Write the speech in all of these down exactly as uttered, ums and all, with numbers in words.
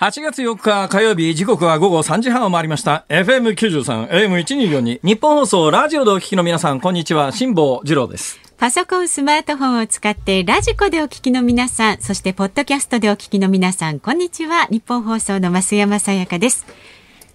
はちがつよっか火曜日、時刻は午後さんじはんを回りました。 エフエムきゅうじゅうさん エーエムせんにひゃくよんじゅうに 日本放送ラジオでお聞きの皆さん、こんにちは、辛坊治郎です。パソコン、スマートフォンを使ってラジコでお聞きの皆さん、そしてポッドキャストでお聞きの皆さん、こんにちは。日本放送の増山さやかです。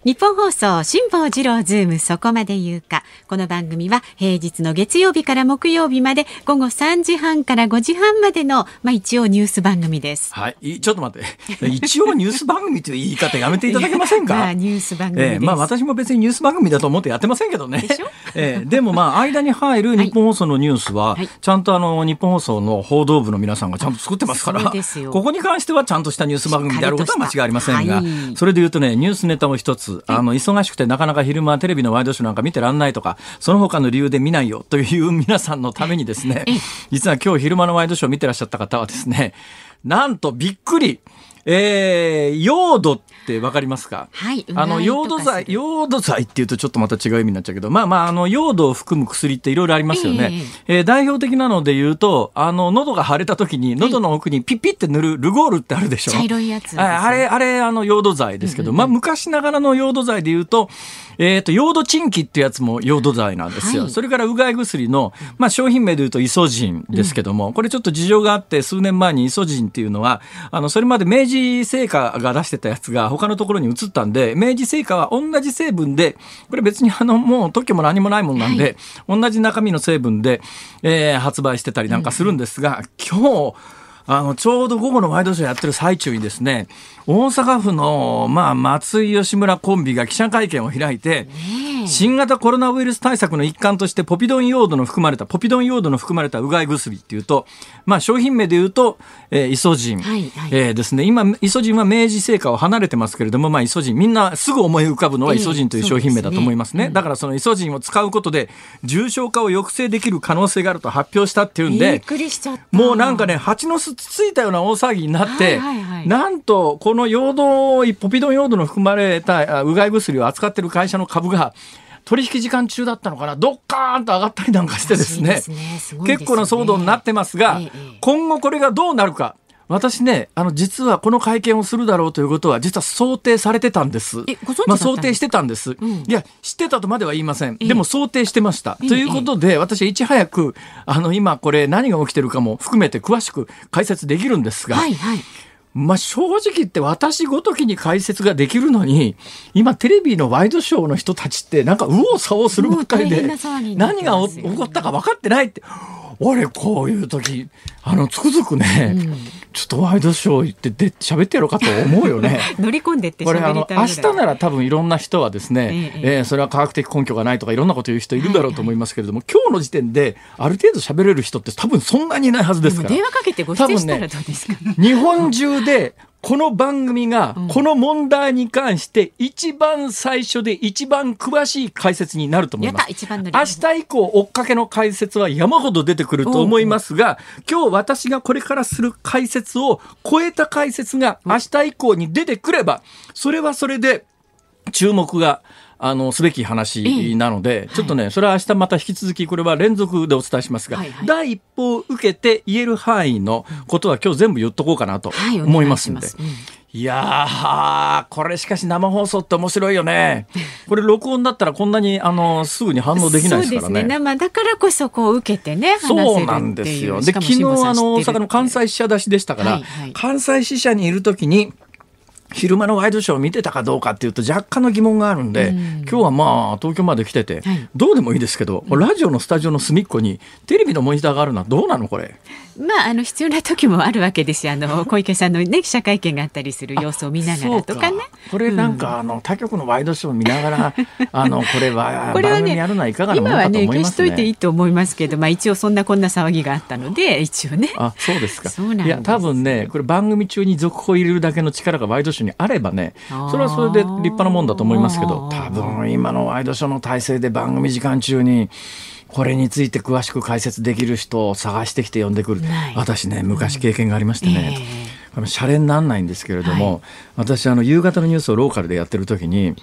日本放送辛坊治郎ズームそこまで言うか。この番組は平日の月曜日から木曜日まで午後さんじはんからごじはんまでの、まあ、一応ニュース番組です、はい、ちょっと待って一応ニュース番組という言い方やめていただけませんか。まあニュース番組です、えーまあ、私も別にニュース番組だと思ってやってませんけどね。 でしょ、えー、でもまあ間に入る日本放送のニュースは、はい、ちゃんとあの日本放送の報道部の皆さんがちゃんと作ってますから、ここに関してはちゃんとしたニュース番組であることは間違いありませんが、はい、それでいうとね、ニュースネタも一つ、あの忙しくてなかなか昼間テレビのワイドショーなんか見てらんないとか、その他の理由で見ないよという皆さんのためにですね、実は今日昼間のワイドショー見てらっしゃった方はですね、なんとびっくり、えー、ヨードってわかりますか？はい。あの、ヨード剤、ヨード剤っていうとちょっとまた違う意味になっちゃうけど、まあまあ、あの、ヨードを含む薬っていろいろありますよね。えーえー、代表的なので言うと、あの、喉が腫れた時に、喉の奥にピッピッって塗るルゴールってあるでしょ。茶色いやつ、ね。あれ、あれ、あの、ヨード剤ですけど、うんうんうん、まあ、昔ながらのヨード剤で言うと、えっ、ー、と、ヨードチンキっていうやつもヨード剤なんですよ。はい、それからうがい薬の、まあ、商品名で言うとイソジンですけども、うん、これちょっと事情があって、数年前にイソジンっていうのは、あの、それまで明治製菓が出してたやつが他のところに移ったんで、明治製菓は同じ成分で、これ別にあのもう特許も何もないもんなんで、はい、同じ中身の成分で、えー、発売してたりなんかするんですが、うん、今日あのちょうど午後のワイドショーやってる最中にですね、大阪府の、まあ、松井吉村コンビが記者会見を開いて、新型コロナウイルス対策の一環としてポピドンヨードの含まれたポピドンヨードの含まれたうがい薬っていうと、まあ、商品名でいうと、えー、イソジン、はいはい、えー、ですね。今イソジンは明治製菓を離れてますけれども、まあ、イソジンみんなすぐ思い浮かぶのはイソジンという商品名だと思いますね、えー、そうですね、うん、だからそのイソジンを使うことで重症化を抑制できる可能性があると発表したっていうんで、びっくりしちゃった。もうなんかね、蜂の巣つついたような大騒ぎになって、はいはいはい、なんとここのヨード、ポピドンヨードの含まれたうがい薬を扱っている会社の株が取引時間中だったのかな、ドッカーンと上がったりなんかしてですね、結構な騒動になってますが、今後これがどうなるか、私ね、あの実はこの会見をするだろうということは実は想定されてたんです。え、ご存知だったんですか？まあ、想定してたんです、うん、いや知ってたとまでは言いません、えー、でも想定してました、えー、ということで、えー、私はいち早くあの今これ何が起きてるかも含めて詳しく解説できるんですが、はいはい、まあ、正直言って私ごときに解説ができるのに、今テレビのワイドショーの人たちってなんか右往左往するばっかりで、何が起こったか分かってないって、俺こういう時あのつくづくね、うん、ちょっとワイドショー行ってで喋ってやろうかと思うよね乗り込んでって喋りたいぐらい。これあの明日なら多分いろんな人はですね、えええー、それは科学的根拠がないとかいろんなこと言う人いるだろうと思いますけれども、はいはい、今日の時点である程度喋れる人って多分そんなにいないはずですから、電話かけてご指摘したらどうですか、ね、日本中でこの番組がこの問題に関して一番最初で一番詳しい解説になると思います。明日以降追っかけの解説は山ほど出てくると思いますが、今日私がこれからする解説を超えた解説が明日以降に出てくれば、それはそれで注目があのすべき話なので、ちょっとね、それは明日また引き続きこれは連続でお伝えしますが、第一報を受けて言える範囲のことは今日全部言っとこうかなと思いますので、いやー、これしかし生放送って面白いよね。これ録音だったらこんなにあのすぐに反応できないですからね。そうですね、生だからこそこう受けてね、話せるっていう。そうなんですよ。で、昨日あの大阪の関西支社出しでしたから、はいはい、関西支社にいるときに昼間のワイドショーを見てたかどうかっていうと若干の疑問があるんで、うん、今日はまあ東京まで来てて、はい、どうでもいいですけど、うん、ラジオのスタジオの隅っこにテレビのモニターがあるのはどうなのこれ。まあ、あの必要な時もあるわけですし、あの小池さんの、ね、記者会見があったりする様子を見ながらとかね。かこれなんか、うん、あの他局のワイドショーを見ながらあのこれは番組やるのはいかがなものかと思いますね。今はね消しといていいと思いますけど、まあ、一応そんなこんな騒ぎがあったので一応ね。あ、そうですか。そうなんです。いや多分ねこれ番組中に続報入れるだけの力がワイドショーにあればね、それはそれで立派なもんだと思いますけど、多分今のワイドショーの体制で番組時間中にこれについて詳しく解説できる人を探してきて呼んでくる。私ね昔経験がありましてね、えー、シャレにならないんですけれども、はい、私あの夕方のニュースをローカルでやってる時に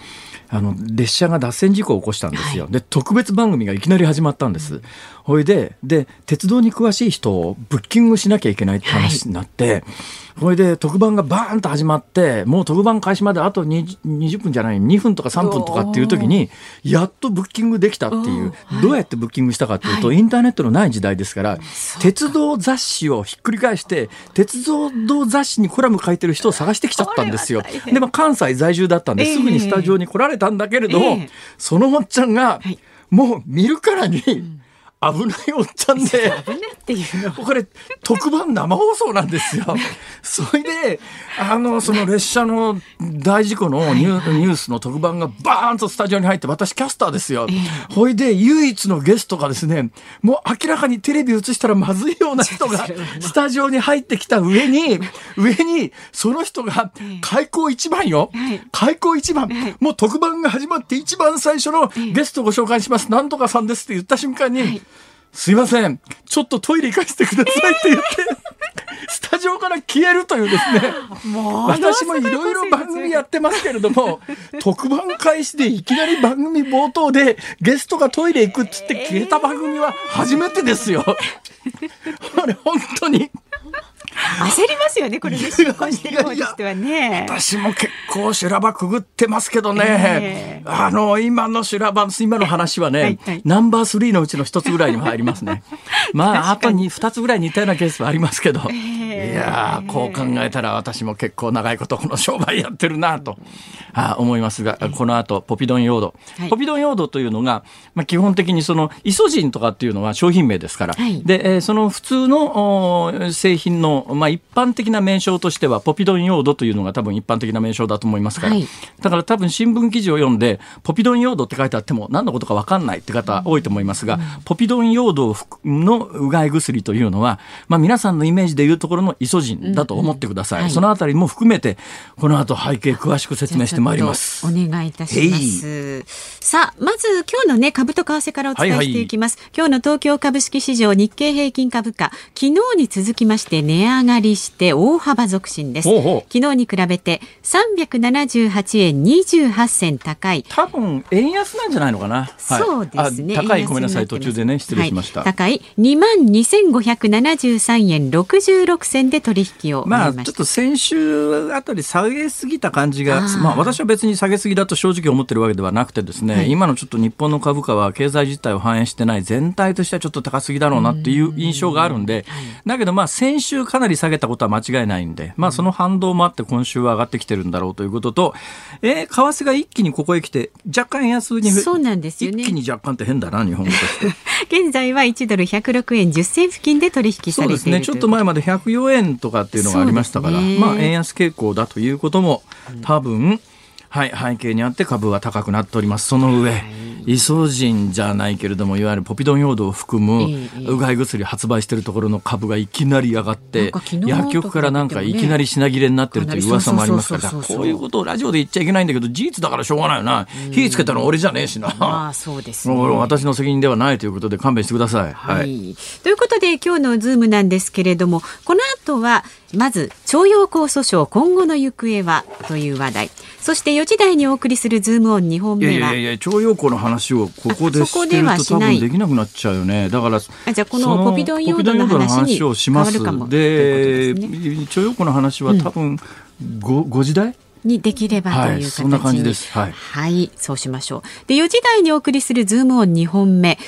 あの列車が脱線事故を起こしたんですよ。で特別番組がいきなり始まったんです、うん、ほいでで鉄道に詳しい人をブッキングしなきゃいけないって話になって、はい、ほいで特番がバーンと始まってもう特番開始まであとにじゅっぷんじゃないにふんとかさんぷんとかっていう時にやっとブッキングできたっていう。どうやってブッキングしたかっていうと、はい、インターネットのない時代ですから、はい、鉄道雑誌をひっくり返して鉄道雑誌にコラム書いてる人を探してきちゃったんですよ。で、まあ、関西在住だったんですぐにスタジオに来られてたんだけれど、えー、そのおっちゃんがもう見るからに危ないおっちゃんで、うん、危ないっていうのこれ特番生放送なんですよそれであのその列車の大事故のニュースの特番がバーンとスタジオに入って私キャスターですよ、えー、ほいで唯一のゲストがですねもう明らかにテレビ映したらまずいような人がスタジオに入ってきた上に上にその人が開口一番よ、はい、開口一番、はい、もう特番が始まって一番最初のゲストをご紹介しますなんとかさんですって言った瞬間に、はいすいませんちょっとトイレ行かせてくださいって言って、えー、スタジオから消えるというですねもう私もいろいろ番組やってますけれども特番開始でいきなり番組冒頭でゲストがトイレ行くっつって消えた番組は初めてですよ、えー、あれ本当に焦りますよねこれね進行してる方としてはね。私も結構修羅場くぐってますけどね、えー、あの今の修羅場今の話はねはい、はい、ナンバースリーのうちのひとつぐらいにも入りますねまああとに ふたつぐらい似たようなケースはありますけど、えー、いやこう考えたら私も結構長いことこの商売やってるなと、えー、あ思いますが、この後ポピドン用土、はい、ポピドン用土というのが、まあ、基本的にそのイソジンとかっていうのは商品名ですから、はい、でその普通の製品のまあ、一般的な名称としてはポピドン用土というのが多分一般的な名称だと思いますから、はい、だから多分新聞記事を読んでポピドン用土って書いてあっても何のことか分かんないって方多いと思いますが、うん、ポピドン用土のうがい薬というのは、まあ、皆さんのイメージでいうところのイソジンだと思ってください、うんうんはい、そのあたりも含めてこの後背景詳しく説明してまいります。お願いいたします。さあまず今日の、ね、株と為替からお伝えしていきます、はいはい、今日の東京株式市場日経平均株価昨日に続きまして値上がりして大幅続伸です。昨日に比べてさんびゃくななじゅうはちえんにじゅうはちせん高い。多分円安なんじゃないのかな。そうですね。はい、高いごめんなさい途中でね失礼しました。はい、高い にまんにせんごひゃくななじゅうさんえんろくじゅうろくせんで取引を終えました。まあちょっと先週あたり下げすぎた感じが、まあ私は別に下げすぎだと正直思ってるわけではなくてですね、はい、今のちょっと日本の株価は経済実態を反映してない全体としてはちょっと高すぎだろうなっていう印象があるんで、はい、だけどまあ先週かなり下げたことは間違いないんで、まあ、その反動もあって今週は上がってきてるんだろうということと、えー、為替が一気にここへ来て若干安にそうなんですよね。一気に若干って変だな日本として現在はいちドルひゃくろくえんじゅっせん付近で取引されている。そうですね。ちょっと前までひゃくよえんとかっていうのがありましたから、ねまあ、円安傾向だということも多分、うんはい、背景にあって株は高くなっております。その上、はい、イソジンじゃないけれどもいわゆるポピドン用土を含むうがい薬発売しているところの株がいきなり上がって薬局からなんかいきなり品切れになってるという噂もありますからこういうことをラジオで言っちゃいけないんだけど事実だからしょうがないよな。火つけたの俺じゃねえしな、まあそうですね、私の責任ではないということで勘弁してください、はいはい、ということで今日のズームなんですけれどもこの後はまず徴用工訴訟今後の行方はという話題そしてよじ台にお送りするズームオンにほんめは。いやいやいや徴用工の話をここでしてると多分できなくなっちゃうよね。だからあじゃあこのポピドン用土の話をしますで徴用工の話は多分 ご,、うん、ご時代にできればという形に、はい、そんな感じです、はいはい、そうしましょう。でよじ台にお送りするズームオンにほんめ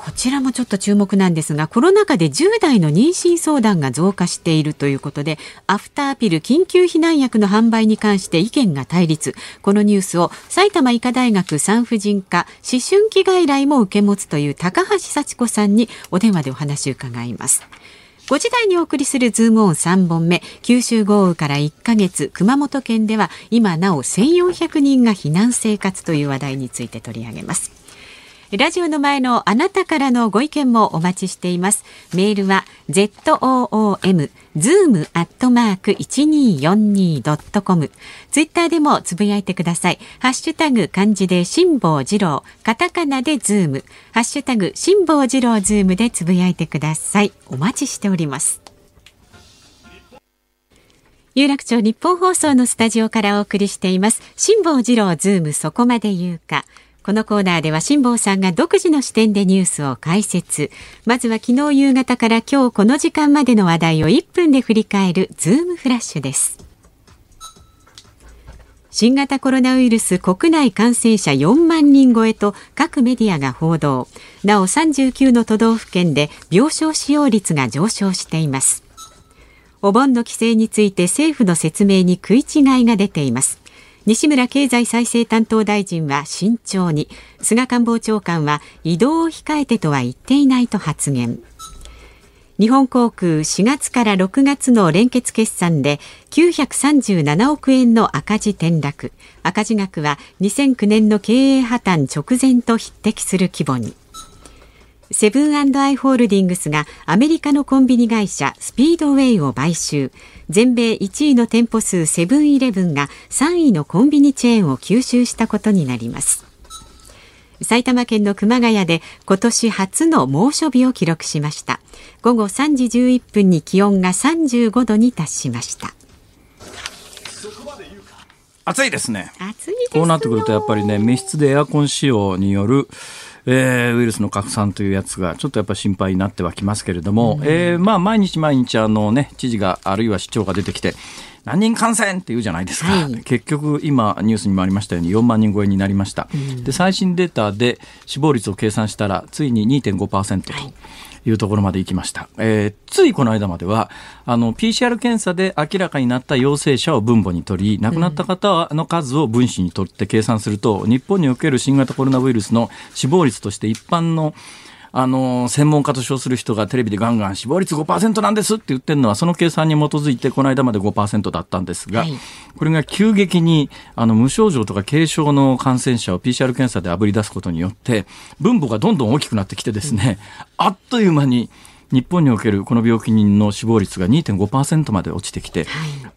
こちらもちょっと注目なんですが、コロナ禍でじゅうだいの妊娠相談が増加しているということで、アフターピル緊急避難薬の販売に関して意見が対立。このニュースを埼玉医科大学産婦人科思春期外来も受け持つという高橋幸子さんにお電話でお話を伺います。ごじ台にお送りするズームオンさんぼんめ、九州豪雨からいっかげつ、熊本県では今なおせんよんひゃくにんが避難生活という話題について取り上げます。ラジオの前のあなたからのご意見もお待ちしています。メールは ズーム アットマーク いちにーよんにー ドットコム。ツイッターでもつぶやいてください。ハッシュタグ漢字で辛坊治郎、カタカナでズーム、ハッシュタグ辛坊治郎ズームでつぶやいてください。お待ちしております。有楽町日本放送のスタジオからお送りしています。辛坊治郎ズームそこまで言うか。このコーナーでは辛坊さんが独自の視点でニュースを解説。まずは昨日夕方から今日この時間までの話題をいっぷんで振り返るズームフラッシュです。新型コロナウイルス国内感染者よんまんにん超えと各メディアが報道。なおさんじゅうきゅうの都道府県で病床使用率が上昇しています。お盆の帰省について政府の説明に食い違いが出ています。西村経済再生担当大臣は慎重に、菅官房長官は移動を控えてとは言っていないと発言。日本航空しがつからろくがつの連結決算できゅうひゃくさんじゅうななおくえんの赤字転落。赤字額はにせんきゅうねんの経営破綻直前と匹敵する規模に。セブン&アイ・ホールディングスがアメリカのコンビニ会社スピードウェイを買収。全米いちいの店舗数セブンイレブンがさんいのコンビニチェーンを吸収したことになります。埼玉県の熊谷で今年初の猛暑日を記録しました。午後さんじじゅういっぷんに気温がさんじゅうごどに達しました。暑いですね。暑いです。こうなってくるとやっぱりね、密室でエアコン使用によるえー、ウイルスの拡散というやつがちょっとやっぱり心配になってはきますけれども、うんえーまあ、毎日毎日あの、ね、知事があるいは市長が出てきて何人感染って言うじゃないですか、はい、結局今ニュースにもありましたようによんまんにん超えになりました、うん、で最新データで死亡率を計算したらついに にてんごパーセント というところまでいきました、はいえー、ついこの間まではあの ピーシーアール 検査で明らかになった陽性者を分母に取り、亡くなった方の数を分子に取って計算すると、うん、日本における新型コロナウイルスの死亡率として一般のあの専門家と称する人がテレビでガンガン死亡率 ごパーセント なんですって言ってるのはその計算に基づいてこの間まで ごパーセント だったんですが、はい、これが急激にあの無症状とか軽症の感染者を ピーシーアール 検査であぶり出すことによって分母がどんどん大きくなってきてですね、うん、あっという間に日本におけるこの病気人の死亡率が にてんごパーセント まで落ちてきて、はい、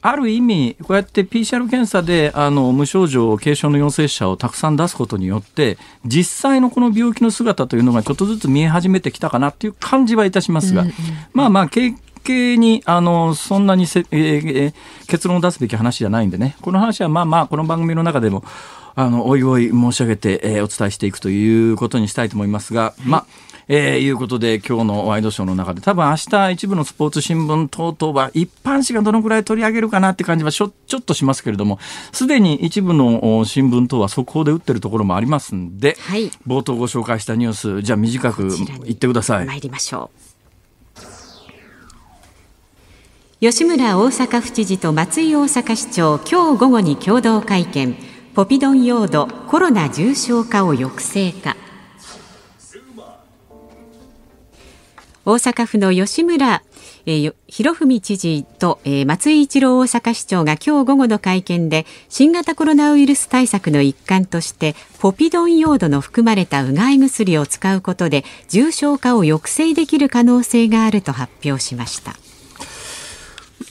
ある意味こうやって ピーシーアール 検査であの無症状軽症の陽性者をたくさん出すことによって実際のこの病気の姿というのがちょっとずつ見え始めてきたかなという感じはいたしますが、うんうん、まあまあ経験にあのそんなにせ、えー、結論を出すべき話じゃないんでね、この話はまあまあこの番組の中でもあのおいおい申し上げて、えー、お伝えしていくということにしたいと思いますが、まあえー、いうことで今日のワイドショーの中で多分明日一部のスポーツ新聞等々は一般紙がどのくらい取り上げるかなって感じはしょちょっとしますけれども、すでに一部の新聞等は速報で打ってるところもありますんで、はい、冒頭ご紹介したニュースじゃあ短く言ってください。参りましょう。吉村大阪府知事と松井大阪市長今日午後に共同会見。ポピドン用土コロナ重症化を抑制化。大阪府の吉村、えー、博文知事と、えー、松井一郎大阪市長が今日午後の会見で新型コロナウイルス対策の一環としてポピドン用土の含まれたうがい薬を使うことで重症化を抑制できる可能性があると発表しました。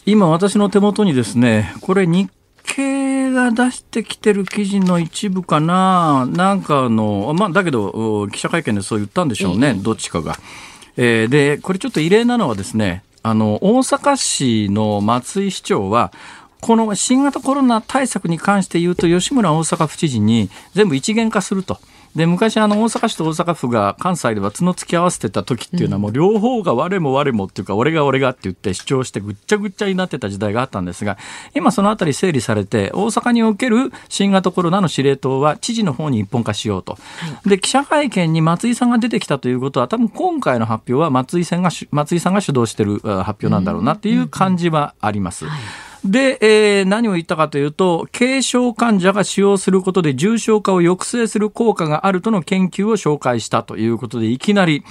今私の手元にですね、これ日経が出してきてる記事の一部かな、なんかの、まあ、だけど記者会見でそう言ったんでしょうね、えー、どっちかが、えー、でこれちょっと異例なのはですね、あの大阪市の松井市長はこの新型コロナ対策に関して言うと吉村大阪府知事に全部一元化するとで昔あの大阪市と大阪府が関西では角突き合わせてた時っていうのはもう両方が我も我もっていうか俺が俺がって言って主張してぐっちゃぐっちゃになってた時代があったんですが、今そのあたり整理されて大阪における新型コロナの司令塔は知事の方に一本化しようと、で記者会見に松井さんが出てきたということは多分今回の発表は松井さんが松井さんが主導している発表なんだろうなっていう感じはあります、うんうんはいで、えー、何を言ったかというと、軽症患者が使用することで重症化を抑制する効果があるとの研究を紹介したということで、いきなり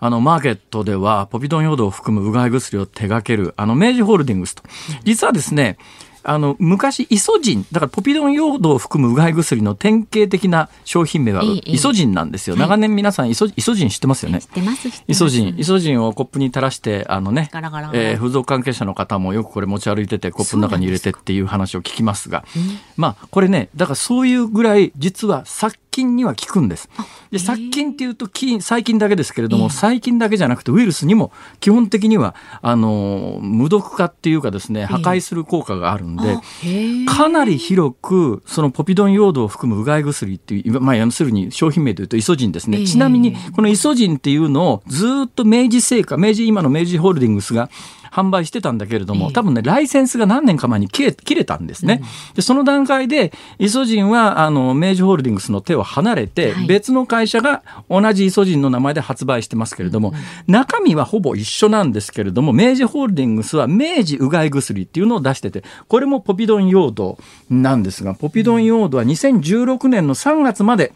あのマーケットではポビドンヨードを含むうがい薬を手掛けるあの明治ホールディングスと、実はですねあの昔イソジンだからポピドンヨードを含むうがい薬の典型的な商品名はイソジンなんですよ。いいいい長年皆さんイ ソ,、はい、イソジン知ってますよね。知ってます。イソジンイソジンをコップに垂らしてあのね、ガラガラ、えー、風俗関係者の方もよくこれ持ち歩いててコップの中に入れてっていう話を聞きますが、す、まあこれねだからそういうぐらい実はさっき殺菌には効くんです。で殺菌っていうと菌細菌だけですけれども、えー、細菌だけじゃなくてウイルスにも基本的にはあの無毒化っていうかですね破壊する効果があるんで、えー、かなり広くそのポピドンヨードを含むうがい薬っていう、まあ、要するに商品名でいうとイソジンですね、えー、ちなみにこのイソジンっていうのをずっと明治製菓明治今の明治ホールディングスが販売してたんだけれども、多分ねライセンスが何年か前に切れ、切れたんですね、うん、でその段階でイソジンはあの明治ホールディングスの手を離れて、はい、別の会社が同じイソジンの名前で発売してますけれども、うんうん、中身はほぼ一緒なんですけれども明治ホールディングスは明治うがい薬っていうのを出してて、これもポピドンヨードなんですが、ポピドンヨードはにせんじゅうろくねんのさんがつまで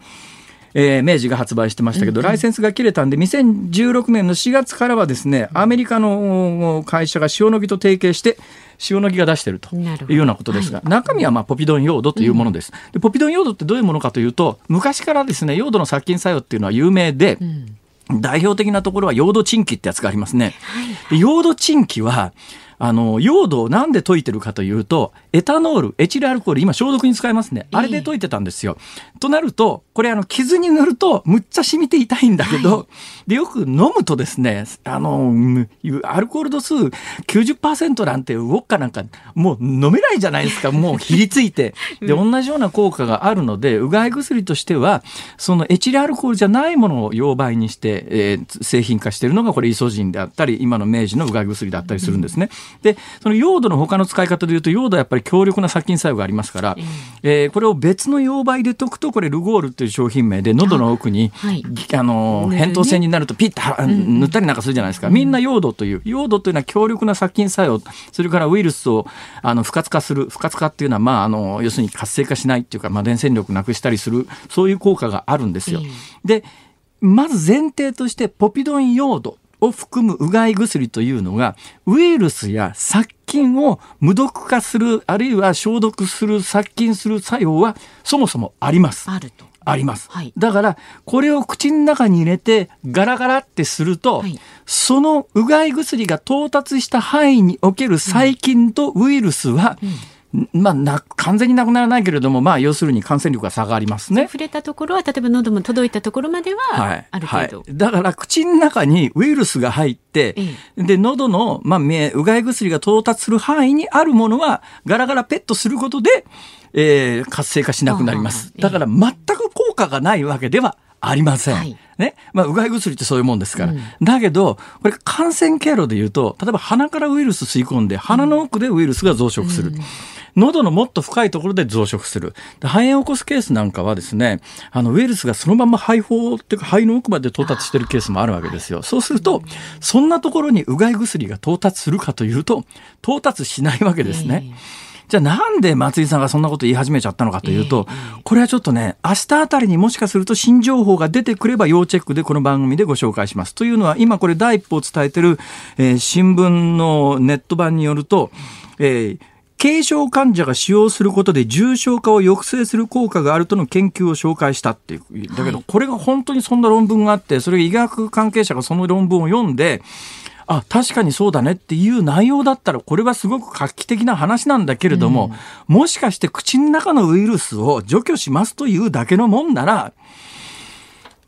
えー、明治が発売してましたけど、ライセンスが切れたんでにせんじゅうろくねんのしがつからはですねアメリカの会社が塩野義と提携して塩野義が出しているというようなことですが、はい、中身はまあポピドンヨードというものです、うん、でポピドンヨードってどういうものかというと昔からですねヨードの殺菌作用っていうのは有名で、うん、代表的なところはヨードチンキってやつがありますね、はい、でヨードチンキはあのヨードをなんで溶いてるかというとエタノールエチルアルコール今消毒に使いますね、あれで溶いてたんですよ、えー、となるとこれあの傷に塗るとむっちゃ染みて痛いんだけど、はい、でよく飲むとですねあのアルコール度数 きゅうじゅっパーセント なんて動くかなんかもう飲めないじゃないですか、もうひりついてで同じような効果があるのでうがい薬としてはそのエチルアルコールじゃないものを溶媒にして、えー、製品化しているのがこれイソジンであったり今の明治のうがい薬だったりするんですね、うんでそのヨードの他の使い方でいうとヨードはやっぱり強力な殺菌作用がありますから、えー、これを別の溶媒で溶くとこれルゴールという商品名で喉の奥にあ、はい、あの扁桃腺になるとピッと、うん、塗ったりなんかするじゃないですか、みんなヨードというヨードというのは強力な殺菌作用、それからウイルスをあの不活化する不活化っていうのは、まあ、あの要するに活性化しないというか、まあ、伝染力なくしたりするそういう効果があるんですよ、うん、でまず前提としてポピドンヨードを含むうがい薬というのがウイルスや殺菌を無毒化するあるいは消毒する殺菌する作用はそもそもありますあるとあります、はい、だからこれを口の中に入れてガラガラってすると、はい、そのうがい薬が到達した範囲における細菌とウイルスは、うんうんまあ、な完全になくならないけれども、まあ、要するに感染力が下がりますね。触れたところは例えば喉も届いたところまではある程度、はいはい、だから口の中にウイルスが入って、うん、で喉の、まあ、うがい薬が到達する範囲にあるものはガラガラペットすることで、えー、活性化しなくなります、うん、だから全く効果がないわけではありません、はいねまあ、うがい薬ってそういうもんですから、うん、だけどこれ感染経路でいうと例えば鼻からウイルス吸い込んで鼻の奥でウイルスが増殖する、うんうん喉のもっと深いところで増殖する。で肺炎を起こすケースなんかはですね、あのウイルスがそのまま肺胞っていうか肺の奥まで到達しているケースもあるわけですよ。そうするとそんなところにうがい薬が到達するかというと到達しないわけですね、えー、じゃあなんで松井さんがそんなこと言い始めちゃったのかというと、えー、これはちょっとね明日あたりにもしかすると新情報が出てくれば要チェックでこの番組でご紹介します。というのは今これ第一報を伝えている、えー、新聞のネット版によると、えー軽症患者が使用することで重症化を抑制する効果があるとの研究を紹介したっていう。だけどこれが本当にそんな論文があって、それ医学関係者がその論文を読んで、あ、確かにそうだねっていう内容だったらこれはすごく画期的な話なんだけれども、うん、もしかして口の中のウイルスを除去しますというだけのもんなら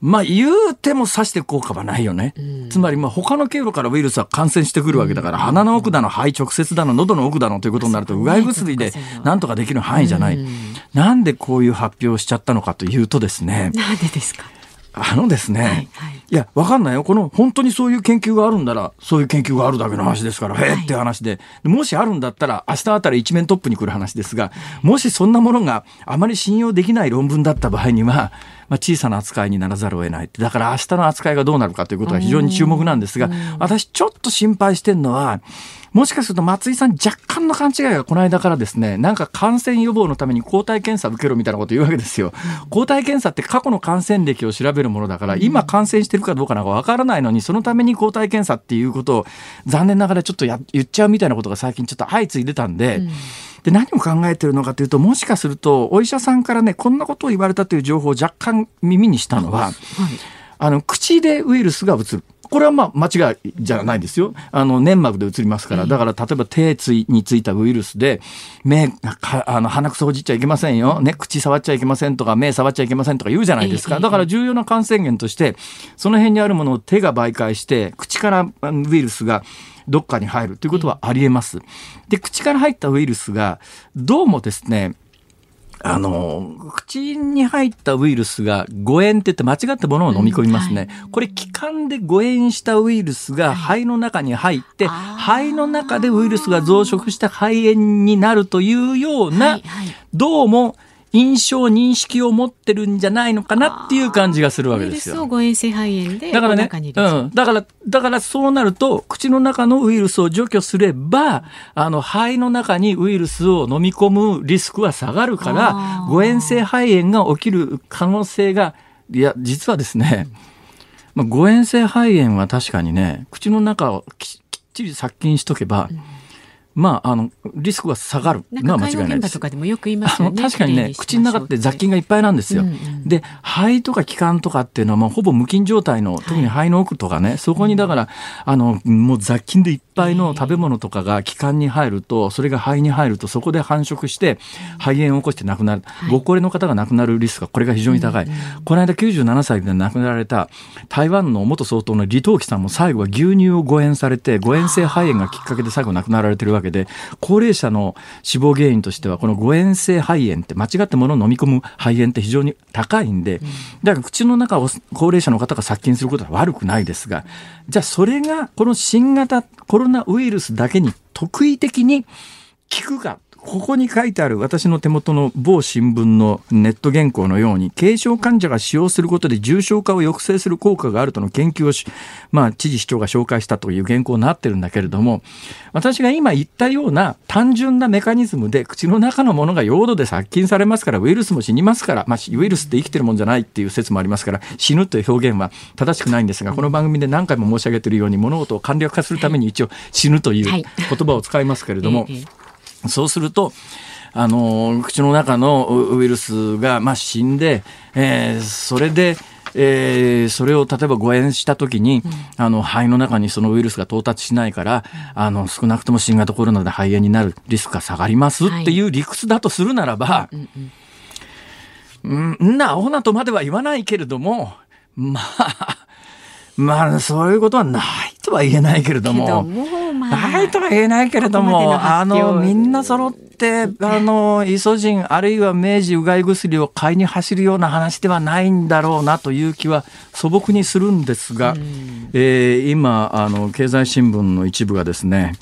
まあ言うても刺して効果はないよね、うん、つまりまあ他の経路からウイルスは感染してくるわけだから、うん、鼻の奥だの肺直接だの喉の奥だのということになると、うがい薬でなんとかできる範囲じゃない、うん、なんでこういう発表をしちゃったのかというとですね、なんでですか、あのですね、はいはい、いや分かんないよ、この本当にそういう研究があるんならそういう研究があるだけの話ですから、はい、へーって話で、もしあるんだったら明日あたり一面トップに来る話ですが、もしそんなものがあまり信用できない論文だった場合には、まあ、小さな扱いにならざるを得ない。だから明日の扱いがどうなるかということが非常に注目なんですが、私ちょっと心配してるのは、もしかすると松井さん若干の勘違いがこの間からですね、なんか感染予防のために抗体検査受けろみたいなこと言うわけですよ。抗体検査って過去の感染歴を調べるものだから、今感染してるかどうかなんか分からないのに、そのために抗体検査っていうことを残念ながらちょっとや言っちゃうみたいなことが最近ちょっと相次いでたんで、うん、で何を考えてるのかというと、もしかするとお医者さんからねこんなことを言われたという情報を若干耳にしたのは、はい、あの口でウイルスがうつる、これはまあ間違いじゃないですよ。あの粘膜でうつりますから。だから例えば手についたウイルスで目あの鼻くそほじっちゃいけませんよ、ね、口触っちゃいけませんとか目触っちゃいけませんとか言うじゃないですか。だから重要な感染源としてその辺にあるものを手が媒介して口からウイルスがどっかに入るということはありえます。で、口から入ったウイルスがどうもですね、あの口に入ったウイルスが誤嚥っていって間違ったものを飲み込みますね、うんはい、これ気管で誤嚥したウイルスが肺の中に入って、はい、肺の中でウイルスが増殖した肺炎になるというような、はいはい、どうも印象認識を持ってるんじゃないのかなっていう感じがするわけですよ。ウイルスを誤嚥性肺炎でだからね、うん、だからだからそうなると口の中のウイルスを除去すれば、あの肺の中にウイルスを飲み込むリスクは下がるから、誤嚥性肺炎が起きる可能性が、いや実はですね、まあ、誤嚥性肺炎は確かにね、口の中を き, きっちり殺菌しとけば、うん、まあ、あのリスクが下がるのは間違いないです。確かにね、口の中って雑菌がいっぱいなんですよ、うんうん、で肺とか気管とかっていうのはもうほぼ無菌状態の、特に肺の奥とかね、はい、そこにだからあのもう雑菌でいっぱいの食べ物とかが気管に入ると、それが肺に入るとそこで繁殖して肺炎を起こして亡くなる、はい、ご高齢の方が亡くなるリスクがこれが非常に高い、うんうん、この間きゅうじゅうななさいで亡くなられた台湾の元総統の李登輝さんも最後は牛乳を誤嚥されて、誤嚥性肺炎がきっかけで最後亡くなられてるわけで、高齢者の死亡原因としてはこの誤嚥性肺炎って、間違ったものを飲み込む肺炎って非常に高いんで、だから口の中を高齢者の方が殺菌することは悪くないですが、じゃあそれがこの新型コロナウイルスだけに特異的に効くか、ここに書いてある私の手元の某新聞のネット原稿のように、軽症患者が使用することで重症化を抑制する効果があるとの研究をし、まあ、知事市長が紹介したという原稿になってるんだけれども、私が今言ったような単純なメカニズムで、口の中のものが溶土で殺菌されますから、ウイルスも死にますから、まあ、ウイルスって生きてるもんじゃないっていう説もありますから、死ぬという表現は正しくないんですが、この番組で何回も申し上げているように、物事を簡略化するために一応死ぬという言葉を使いますけれども、はいええそうすると、あの口の中のウイルスが、まあ、死んで、えー、それで、えー、それを例えば誤嚥した時に、うん、あの肺の中にそのウイルスが到達しないから、うん、あの少なくとも新型コロナで肺炎になるリスクが下がりますっていう理屈だとするならば、はいうんうん、んなアホなとまでは言わないけれども、まあまあそういうことはないとは言えないけれども、ないとは言えないけれども、あのみんな揃ってあのイソジンあるいは明治うがい薬を買いに走るような話ではないんだろうなという気は素朴にするんですが、えー、今あの経済新聞の一部がですね、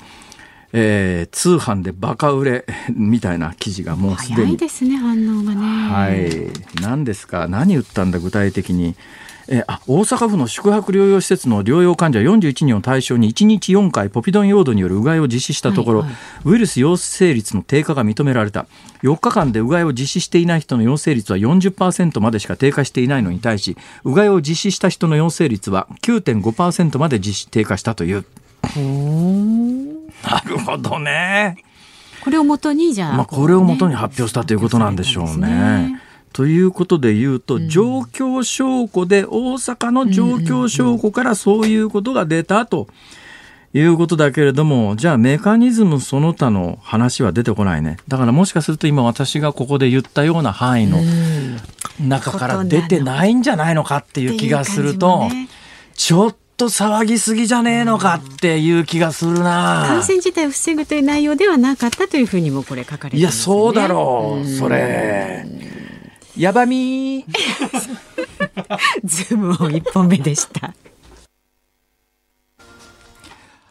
えー、通販でバカ売れみたいな記事がもうすでに早いですね、反応がね、はい、何ですか、何言ったんだ具体的に。えー、あ大阪府の宿泊療養施設の療養患者よんじゅういちにんを対象にいちにちよんかいポピドン用土によるうがいを実施したところ、はいはい、ウイルス陽性率の低下が認められた。よっかかんでうがいを実施していない人の陽性率は よんじゅっパーセント までしか低下していないのに対し、うがいを実施した人の陽性率は きゅうてんごパーセント まで実施低下したという。ほーなるほどね。これをもとにじゃあ、まあ、これをもとに発表したということなんでしょうね。ということで言うと、状況証拠で、大阪の状況証拠からそういうことが出たということだけれども、じゃあメカニズムその他の話は出てこないね。だからもしかすると今私がここで言ったような範囲の中から出てないんじゃないのかっていう気がすると、ね、ちょっとちょっと騒ぎすぎじゃねえのかっていう気がするな。感染自体を防ぐという内容ではなかったというふうにもこれ書かれてますね。いやそうだろう、うん、それやばみズームをいっぽんめでした。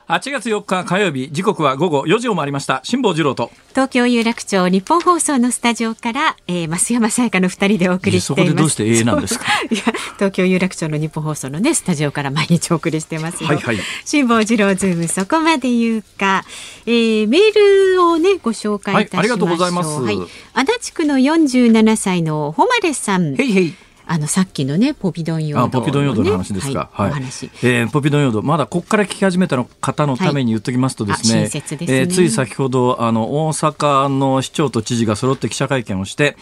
はちがつよっか火曜日、時刻は午後よじを回りました。辛坊治郎と東京有楽町日本放送のスタジオから、えー、増山さやかのふたりでお送りしています。そこでどうして永遠なんですか。いや東京有楽町の日本放送の、ね、スタジオから毎日お送りしてますよ。はいはい、辛坊治郎ズームそこまで言うか、えー、メールを、ね、ご紹介いたしましょう。はい、ありがとうございます。はい、足立区のよんじゅうななさいのホマレさん。へいへい。あのさっきのねポピドンヨード、ね、ポピドンヨードの話ですか。はいはい、お話、えー、ポピドンヨードまだここから聞き始めたの方のために言っときますとですね、はい、親切ですね、えー、つい先ほどあの大阪の市長と知事が揃って記者会見をして、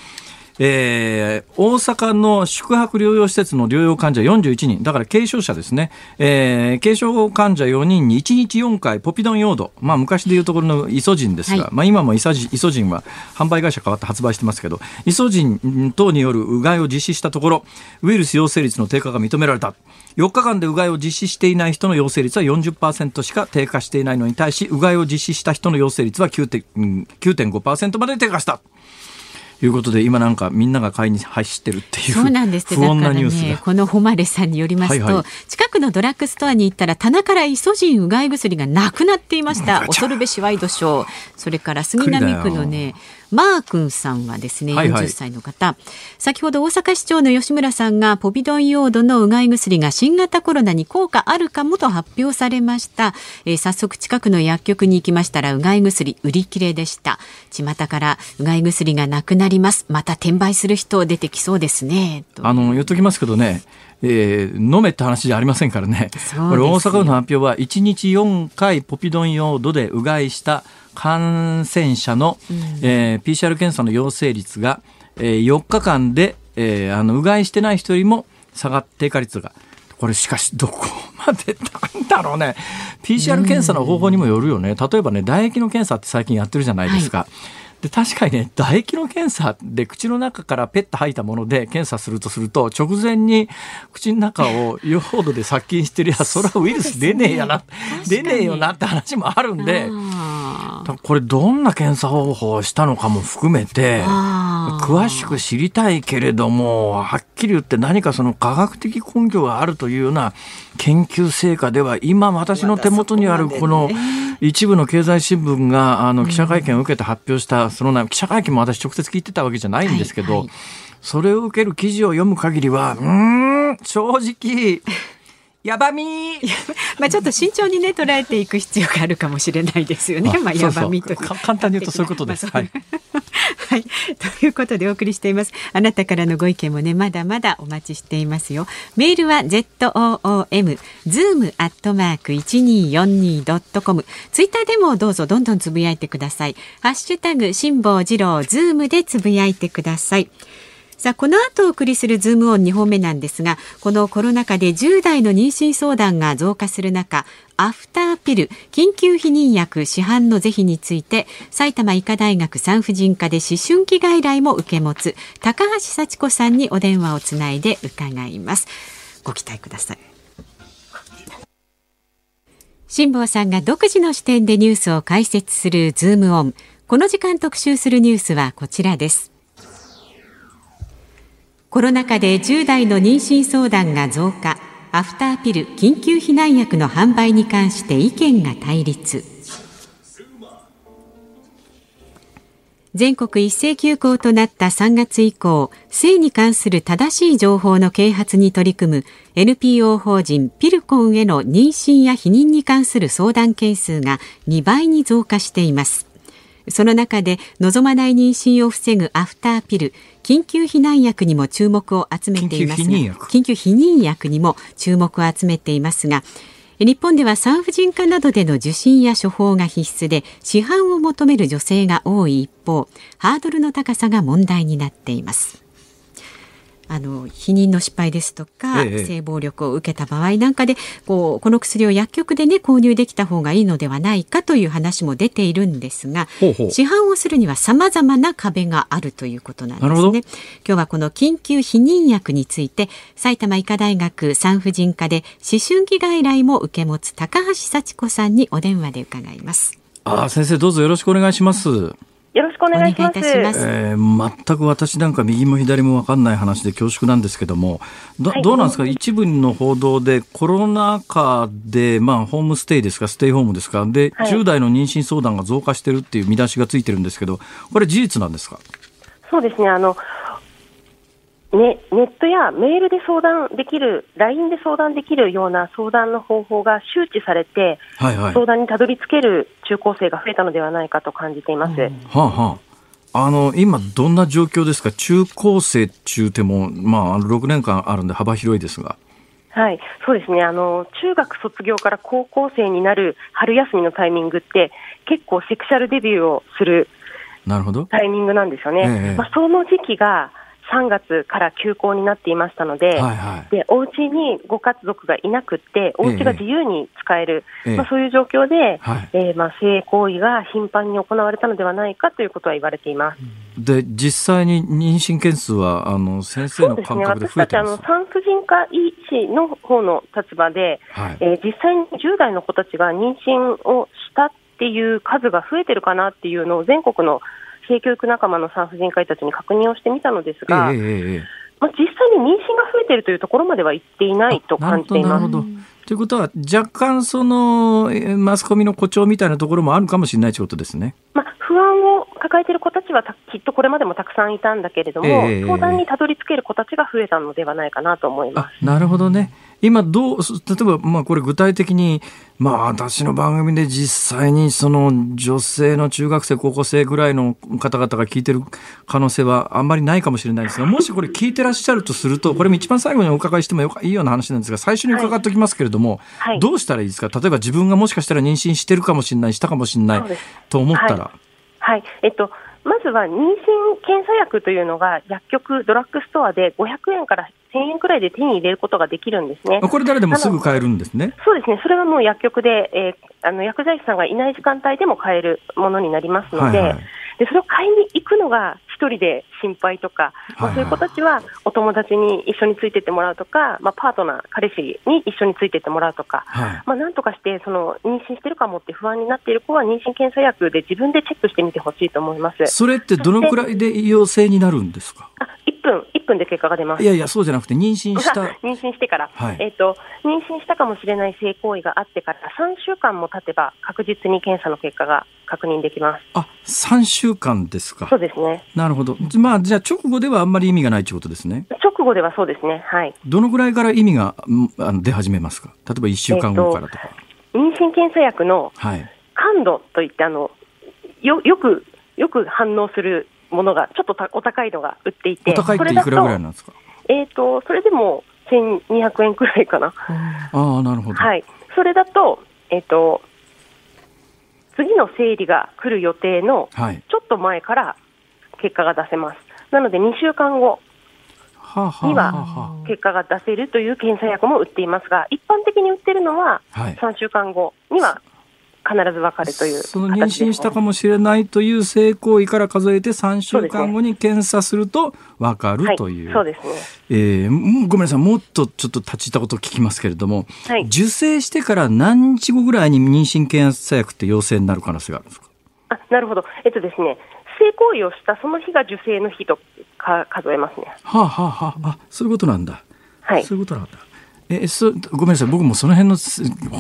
えー、大阪の宿泊療養施設の療養患者よんじゅういちにんだから軽症者ですね、えー、軽症患者よにんにいちにちよんかいポピドンヨード、まあ、昔でいうところのイソジンですが、はい、まあ、今もイソジンは販売会社変わって発売してますけどイソジン等によるうがいを実施したところウイルス陽性率の低下が認められた。よっかかんでうがいを実施していない人の陽性率は よんじゅっパーセント しか低下していないのに対しうがいを実施した人の陽性率は きゅうてんごパーセント まで低下したいうことで今なんかみんなが買いに走ってるっていう不穏なニュースが。そうなんです。だからね、この誉れさんによりますと、はいはい、近くのドラッグストアに行ったら棚からイソジンうがい薬がなくなっていました。恐るべしワイドショー。それから杉並区のねマー君さんはですね、よんじゅっさいの方、はいはい、先ほど大阪市長の吉村さんがポピドンヨードのうがい薬が新型コロナに効果あるかもと発表されました。えー、早速近くの薬局に行きましたらうがい薬売り切れでした。巷からうがい薬がなくなります。また転売する人出てきそうですねと。あの言っときますけどね、えー、飲めって話じゃありませんからね。これ大阪の発表はいちにちよんかいポピドンヨードでうがいした感染者の、うん、えー、ピーシーアール 検査の陽性率が、えー、よっかかんで、えー、あのうがいしてない人よりも下がって低下率が。これしかしどこまでなんだろうね。 ピーシーアール 検査の方法にもよるよね。例えばね唾液の検査って最近やってるじゃないですか、はい。で確かにね唾液の検査で口の中からペッと吐いたもので検査するとすると直前に口の中をヨードで殺菌してりゃそれはウイルス出ねえやな、出ねえよなって話もあるんで、これどんな検査方法をしたのかも含めて詳しく知りたいけれども、はっきり言って何かその科学的根拠があるというような研究成果では今私の手元にあるこの一部の経済新聞があの記者会見を受けて発表したその記者会見も私直接聞いてたわけじゃないんですけど、それを受ける記事を読む限りはうーん正直やばみまあちょっと慎重にね捉えていく必要があるかもしれないですよね。まあやばみとか簡単に言うとそういうことです。はいはい、ということでお送りしています。あなたからのご意見もねまだまだお待ちしていますよ。メールは ズーム アットマーク いちにーよんにー ドットコム、 ツイッターでもどうぞどんどんつぶやいてください。ハッシュタグ辛坊治郎ズームでつぶやいてください。さあこの後お送りするズームオンにほんめなんですが、このコロナ禍でじゅう代の妊娠相談が増加する中、アフターピル緊急避妊薬市販の是非について埼玉医科大学産婦人科で思春期外来も受け持つ高橋幸子さんにお電話をつないで伺います。ご期待ください。辛坊さんが独自の視点でニュースを解説するズームオン。この時間特集するニュースはこちらです。コロナ禍でじゅう代の妊娠相談が増加、アフターピル緊急避難薬の販売に関して意見が対立。全国一斉休校となったさんがつ以降、性に関する正しい情報の啓発に取り組む エヌピーオー 法人ピルコンへの妊娠や避妊に関する相談件数がにばいに増加しています。その中で望まない妊娠を防ぐアフターピル緊急避難薬にも注目を集めていますが、緊急避妊薬、緊急避妊薬にも注目を集めていますが、日本では産婦人科などでの受診や処方が必須で市販を求める女性が多い一方、ハードルの高さが問題になっています。あの避妊の失敗ですとか、ええ、性暴力を受けた場合なんかでこうこの薬を薬局で、ね、購入できた方がいいのではないかという話も出ているんですが、ほうほう、市販をするには様々な壁があるということなんですね。今日はこの緊急避妊薬について埼玉医科大学産婦人科で思春期外来も受け持つ高橋幸子さんにお電話で伺います。あ、先生どうぞよろしくお願いします。よろしくお願いします。えー、全く私なんか右も左も分かんない話で恐縮なんですけども、ど、はい、どうなんですか、一部の報道でコロナ禍で、まあ、ホームステイですか、ステイホームですかで、はい、じゅう代の妊娠相談が増加してるっていう見出しがついてるんですけど、これ事実なんですか？そうですね、あのね、ネットやメールで相談できる、 ライン で相談できるような相談の方法が周知されて、はいはい、相談にたどり着ける中高生が増えたのではないかと感じています。はあはあ、あの今どんな状況ですか？中高生中でも、まあ、ろくねんかんあるんで幅広いですが。はい、そうですね、あの中学卒業から高校生になる春休みのタイミングって結構セクシャルデビューをするタイミングなんですよね。ええ、まあ、その時期がさんがつから休校になっていましたので、はいはい、でお家にご家族がいなくってお家が自由に使える、ええ、まあ、そういう状況で、はい、えーまあ、性行為が頻繁に行われたのではないかということは言われています。で実際に妊娠件数はあの先生の感覚で増えてます？そうですね、私たち産婦人科医師の方の立場で、はい、えー、実際にじゅう代の子たちが妊娠をしたっていう数が増えてるかなっていうのを全国の性教育仲間の産婦人科医たちに確認をしてみたのですが、えーえーまあ、実際に妊娠が増えているというところまではいっていないと感じています。なるほど。ということは若干そのマスコミの誇張みたいなところもあるかもしれないということですね。まあ、不安を抱えている子たちはたきっとこれまでもたくさんいたんだけれども、えー、相談にたどり着ける子たちが増えたのではないかなと思います。あ、なるほどね。今どう、例えば、まあ、これ具体的に、まあ、私の番組で実際にその女性の中学生高校生ぐらいの方々が聞いてる可能性はあんまりないかもしれないですが、もしこれ聞いてらっしゃるとすると、これも一番最後にお伺いしてもよかいいような話なんですが、最初に伺っておきますけれども、はいはい、どうしたらいいですか？例えば自分がもしかしたら妊娠してるかもしれない、したかもしれないと思ったら。はい、はい、えっとまずは妊娠検査薬というのが薬局、ドラッグストアでごひゃくえんからせんえんくらいで手に入れることができるんですね。これ誰でもすぐ買えるんですね。そうですね、それはもう薬局で、えー、あの薬剤師さんがいない時間帯でも買えるものになりますので、はいはい、でそれを買いに行くのが一人で心配とか、はいはい、まあ、そういう子たちはお友達に一緒についてってもらうとか、まあ、パートナー、彼氏に一緒についてってもらうとか、はい、まあ、なんとかしてその妊娠してるかもって不安になっている子は妊娠検査薬で自分でチェックしてみてほしいと思います。それってどのくらいで陽性になるんですか？あ、いっぷん、いっぷんで結果が出ます。いやいや、そうじゃなくて妊娠した妊娠してから、はい、えーと、妊娠したかもしれない性行為があってからさんしゅうかんも経てば確実に検査の結果が確認できます。あ、さんしゅうかんですか？そうですね。なるほど。まあ、じゃあ直後ではあんまり意味がないということですね。直後ではそうですね、はい。どのぐらいから意味が出始めますか？例えばいっしゅうかんごからとか。えー、と妊娠検査薬の感度といって、あの よ, よくよく反応するものがちょっとお高いのが売っていて。お高いっていくらぐらいなんですか？えー、とそれでもせんにひゃくえんくらいかな。ああ、なるほど。はい、それだと、えー、と次の生理が来る予定のちょっと前から結果が出せます。はい、なのでにしゅうかんごには結果が出せるという検査薬も売っていますが、一般的に売っているのはさんしゅうかんごには必ず分かるという形です。その妊娠したかもしれないという性行為から数えてさんしゅうかんごに検査すると分かるという。そうですね。えー、ごめんなさい、もっとちょっと立ち入ったことを聞きますけれども、はい、受精してから何日後ぐらいに妊娠検査薬って陽性になる可能性があるんですか？あ、なるほど。えっとですね、性行為をしたその日が受精の日とか数えますね。はあはあはあ、あ、そういうことなんだ。はい。そういうことなんだ。えそごめんなさい、僕もその辺の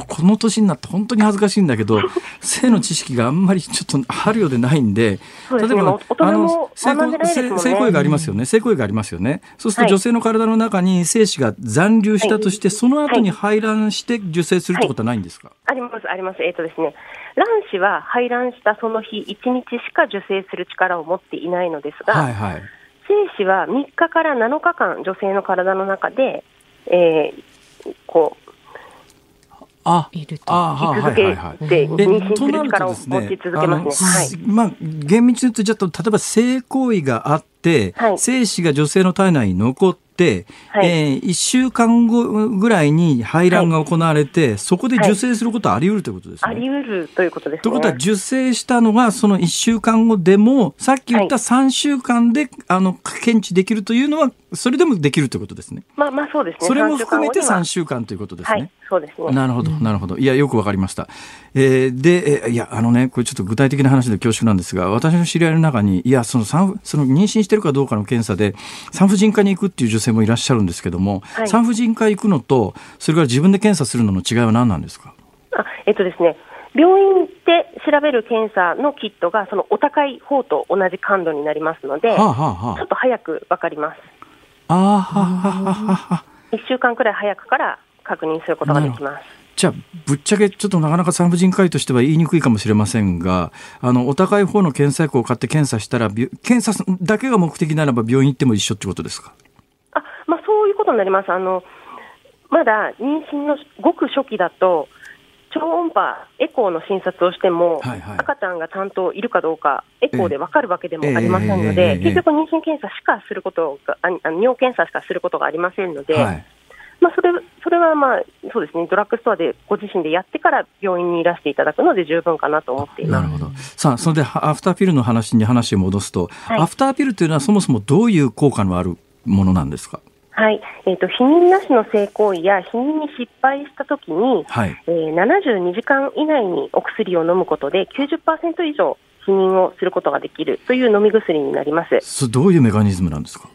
この年になって本当に恥ずかしいんだけど性の知識があんまりちょっとあるようでないんで、例えば性行為がありますよね、性行為がありますよね。そうすると女性の体の中に精子が残留したとして、はい、その後に排卵して受精するってことはないんですか？はいはい、ありますあります。えーとですね、卵子は排卵したその日いちにちしか受精する力を持っていないのですが、はいはい、精子はみっかからなのかかん女性の体の中で、えーこうあいると生き続けて妊娠する力を持ち続けますね。まあ、厳密に言うと、じゃあ例えば性行為があって、はい、精子が女性の体内に残ってって、はい、えー、いっしゅうかんごぐらいに排卵が行われて、はい、そこで受精することはあり得るということですね。はい、あり得るということですね。ということは受精したのがそのいっしゅうかんごでもさっき言ったさんしゅうかんで、はい、あの検知できるというのはそれでもできるということですね。まあまあそうですね。それも含めてさんしゅうかんということですね。はい、そうですね。なるほどなるほど。いやよくわかりました。えー、でいやあのねこれちょっと具体的な話で恐縮なんですが、私の知り合いの中にいやその産その妊娠してるかどうかの検査で産婦人科に行くっていう女性もいらっしゃるんですけども、はい、産婦人科行くのとそれから自分で検査するのの違いは何なんですか？あ、えっとですね。病院で調べる検査のキットがそのお高い方と同じ感度になりますので、はあはあ、ちょっと早く分かります。あはははは。いっしゅうかんくらい早くから確認することができます。じゃあぶっちゃけちょっとなかなか産婦人科医としては言いにくいかもしれませんが、あのお高い方の検査薬を買って検査したら検査だけが目的ならば病院行っても一緒ってことですか？あ、まあ、そういうことになります。あのまだ妊娠のごく初期だと超音波エコーの診察をしても、はいはい、赤ちゃんがちゃんといるかどうかエコーで分かるわけでもありませんので、えーえーえーえー、結局妊娠検査しかすることがあ尿検査しかすることがありませんので、はい、まあ、それ、それはまあそうですね、ドラッグストアでご自身でやってから病院にいらしていただくので十分かなと思っています。なるほど。さあそれでアフターピルの話に話を戻すと、はい、アフターピルというのはそもそもどういう効果のあるものなんですか？はい、えー、と避妊なしの性行為や避妊に失敗したときに、はい、えー、ななじゅうにじかん以内にお薬を飲むことで きゅうじゅっパーセント 以上避妊をすることができるという飲み薬になります。それどういうメカニズムなんですか？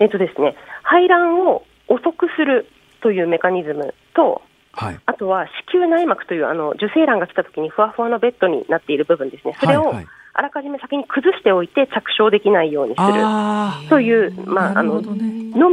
えーとですね、排卵を遅くするというメカニズムと、はい、あとは子宮内膜というあの受精卵が来たときにふわふわのベッドになっている部分ですね、それを、はいはい、あらかじめ先に崩しておいて着床できないようにするという、まあ、あの、飲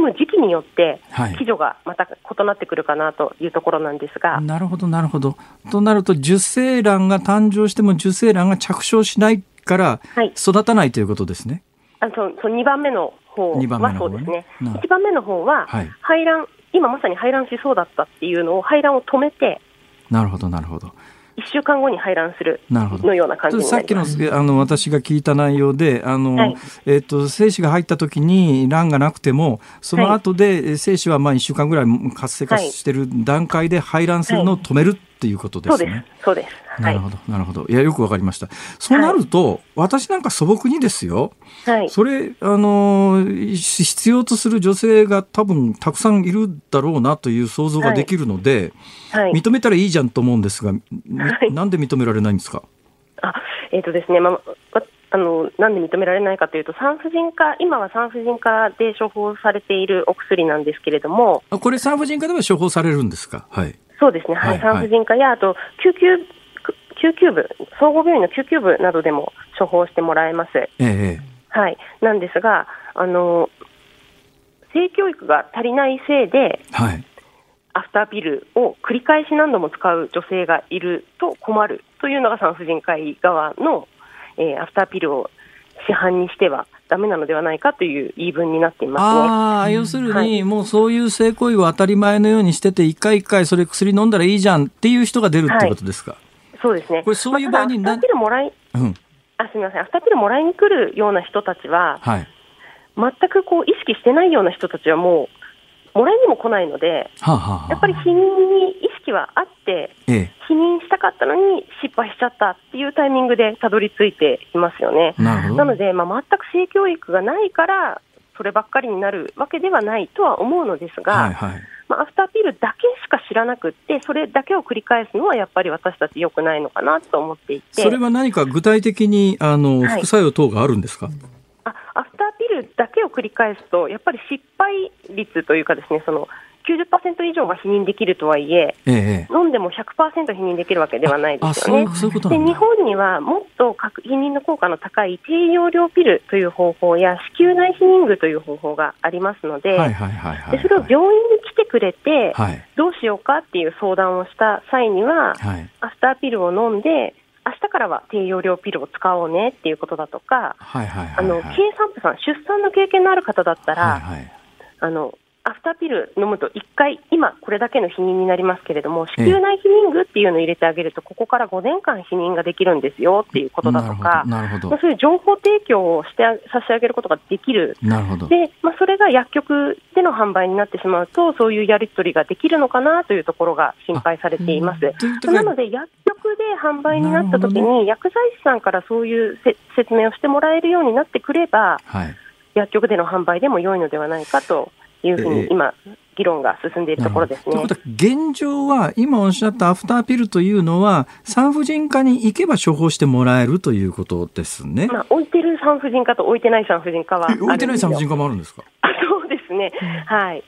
む時期によって基準がまた異なってくるかなというところなんですが、はい、なるほどなるほど。となると受精卵が誕生しても受精卵が着床しないから育たないということですね。はい、あのそのにばんめの方はそうですね。いちばんめの方は排卵、今まさに排卵しそうだったっていうのを排卵を止めて、なるほどなるほど、いっしゅうかんごに排卵するのような感じになります。さっきの、あの私が聞いた内容であの、はい、えー、と精子が入った時に卵がなくてもその後で、はい、精子はまあいっしゅうかんぐらい活性化してる段階で排卵するのを止めるっていうことですね。はい、そうです、そうです、なるほど、はい、なるほど。いやよくわかりました。そうなると、はい、私なんか素朴にですよ、はい、それあの必要とする女性が多分たくさんいるだろうなという想像ができるので、はいはい、認めたらいいじゃんと思うんですが、はい、なんで認められないんですか？あ、えーとですね、まあ、あのなんで認められないかというと、産婦人科、今は産婦人科で処方されているお薬なんですけれども、これ産婦人科では処方されるんですか？はい、そうですね、はいはい、産婦人科やあと救急、救急部、総合病院の救急部などでも処方してもらえます。ええ、はい、なんですがあの性教育が足りないせいで、はい、アフターピルを繰り返し何度も使う女性がいると困るというのが産婦人科医側の、えー、アフターピルを市販にしてはダメなのではないかという言い分になっていますね。ああ、要するに、はい、もうそういう性行為を当たり前のようにしてて一回一回それ薬飲んだらいいじゃんっていう人が出るってことですか？はい、そうですね。これそういう場合に、まあ、アフターピルもらい、うん、あ、すみません、アフターピルもらいに来るような人たちは、はい、全くこう意識してないような人たちはもうもらいにも来ないので、はあはあ、やっぱり避妊に意識はあって、ええ、避妊したかったのに失敗しちゃったっていうタイミングでたどり着いていますよね。 なるほど。なので、まあ、全く性教育がないからそればっかりになるわけではないとは思うのですが、はいはい、まあ、アフターピルだけしか知らなくってそれだけを繰り返すのはやっぱり私たち良くないのかなと思っていて、それは何か具体的にあの副作用等があるんですか？はい、あ、アフターピルだけを繰り返すとやっぱり失敗率というかですね、そのきゅうじゅっパーセント 以上は避妊できるとはいえ、ええ、飲んでも ひゃくパーセント 避妊できるわけではないですよね。で、日本にはもっと避妊の効果の高い低用量ピルという方法や子宮内避妊具という方法がありますので、それを病院に来てくれて、はい、どうしようかっていう相談をした際には、はい、アフターピルを飲んで明日からは低用量ピルを使おうねっていうことだとか、はいはいはいはい、あの経産婦さん、出産の経験のある方だったら、はいはい、あのアアフターピル飲むといっかい、今これだけの避妊になりますけれども、子宮内避妊具っていうのを入れてあげると、ここからごねんかん避妊ができるんですよっていうことだとか、なるほど、まあ、そういう情報提供をして差し上げることができる。なるほど。で、まあ、それが薬局での販売になってしまうと、そういうやり取りができるのかなというところが心配されています。なので薬局で販売になった時に、薬剤師さんからそういう説明をしてもらえるようになってくれば、はい、薬局での販売でも良いのではないかというふうに今議論が進んでいるところですね。ということは、現状は今おっしゃったアフターピルというのは産婦人科に行けば処方してもらえるということですね。まあ、置いてる産婦人科と置いてない産婦人科はあるんですよ。置いてない産婦人科もあるんですか？あ、そうですね、はい。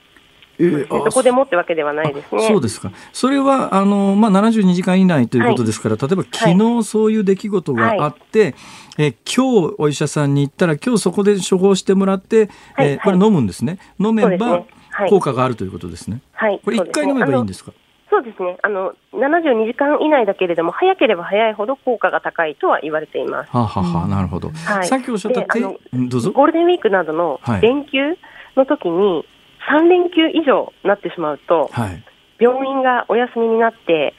えー、どこでもってわけではないですね。そうですか。それはあの、まあ、ななじゅうにじかん以内ということですから、はい、例えば昨日そういう出来事があって、はい、えー、今日お医者さんに行ったら今日そこで処方してもらって、はい、えー、これ飲むんですね。飲めば効果があるということですね。はい、これいっかい飲めばいいんですか？そうですね、あのななじゅうにじかん以内だけれども、早ければ早いほど効果が高いとは言われています。ははは、なるほど。はい、さっきおっしゃったあのどうぞゴールデンウィークなどの連休の時に、はい、さんれんきゅう以上になってしまうと、はい、病院がお休みになって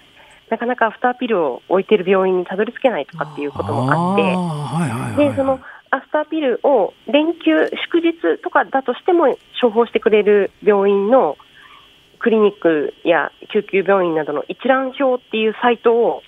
なかなかアフターピルを置いている病院にたどり着けないとかっていうこともあって、あ、はいはいはいはい、でそのアフターピルを連休祝日とかだとしても処方してくれる病院のクリニックや救急病院などの一覧表っていうサイトを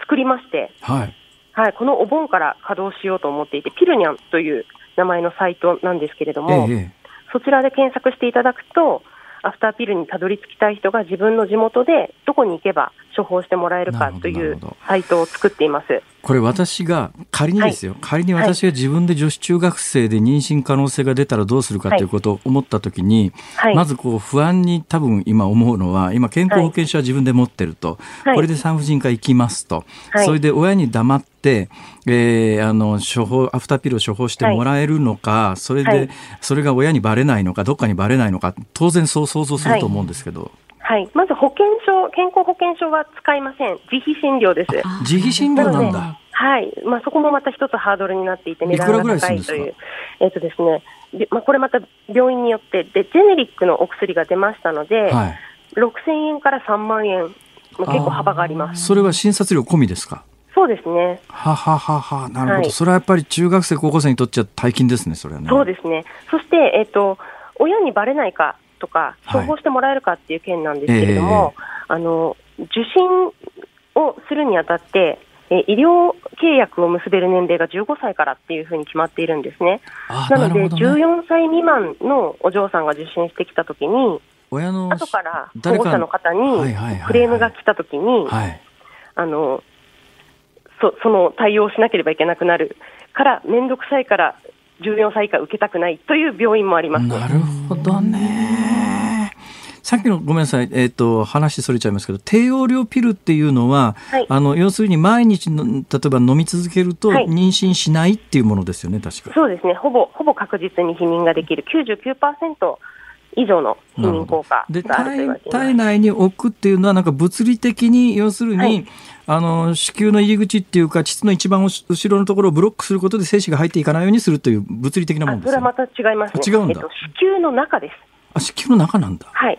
作りまして、はいはい、このお盆から稼働しようと思っていて、ピルニャンという名前のサイトなんですけれども、ええ、そちらで検索していただくと、アフターピルにたどり着きたい人が自分の地元でどこに行けば処方してもらえるかというサイトを作っています。これ私が仮にですよ、はい、仮に私が自分で女子中学生で妊娠可能性が出たらどうするかということを思ったときに、はい、まずこう不安に多分今思うのは、今健康保険証は自分で持ってると、はい、これで産婦人科行きますと、はい、それで親に黙ってで、えー、あの処方アフターピルを処方してもらえるのか、はい、それで、はい、それが親にバレないのか、どっかにバレないのか、当然そう想像すると思うんですけど、はいはい、まず保険証、健康保険証は使いません。自費診療です。自費診療なんだ。はい、まあ、そこもまた一つハードルになっていて、値段が高いという。えっとですね、で、まあ、これまた病院によってで、ジェネリックのお薬が出ましたので、はい、ろくせんえんからさんまんえん、まあ、結構幅があります。それは診察料込みですか？そうですね。はははは、なるほど、はい、それはやっぱり中学生高校生にとっちゃ大金ですね、それはね。そうですね。そして、えーと、親にバレないかとか処方してもらえるかっていう件なんですけれども、はい、えー、あの受診をするにあたって医療契約を結べる年齢がじゅうごさいからっていうふうに決まっているんですね。あ、なので、なるほどね、じゅうよんさい未満のお嬢さんが受診してきたときに、親の後から保護者の方にクレームが来たときに、あのそ, その対応しなければいけなくなるから面倒くさいからじゅうよんさい以下受けたくないという病院もあります。なるほどね。さっきのごめんなさい、えー、と話それちゃいますけど、低用量ピルっていうのは、はい、あの要するに毎日の例えば飲み続けると妊娠しないっていうものですよね、確か。そうですね、ほぼ、ほぼ確実に避妊ができる きゅうじゅうきゅうパーセント以上の避妊効果があるといわれています。で、体内に置くっていうのはなんか物理的に、要するに、はい、あの子宮の入り口っていうか膣の一番後ろのところをブロックすることで精子が入っていかないようにするという物理的なものですね。それはまた違いますね。違うんだ。えっと、子宮の中です。あ、子宮の中なんだ。はい。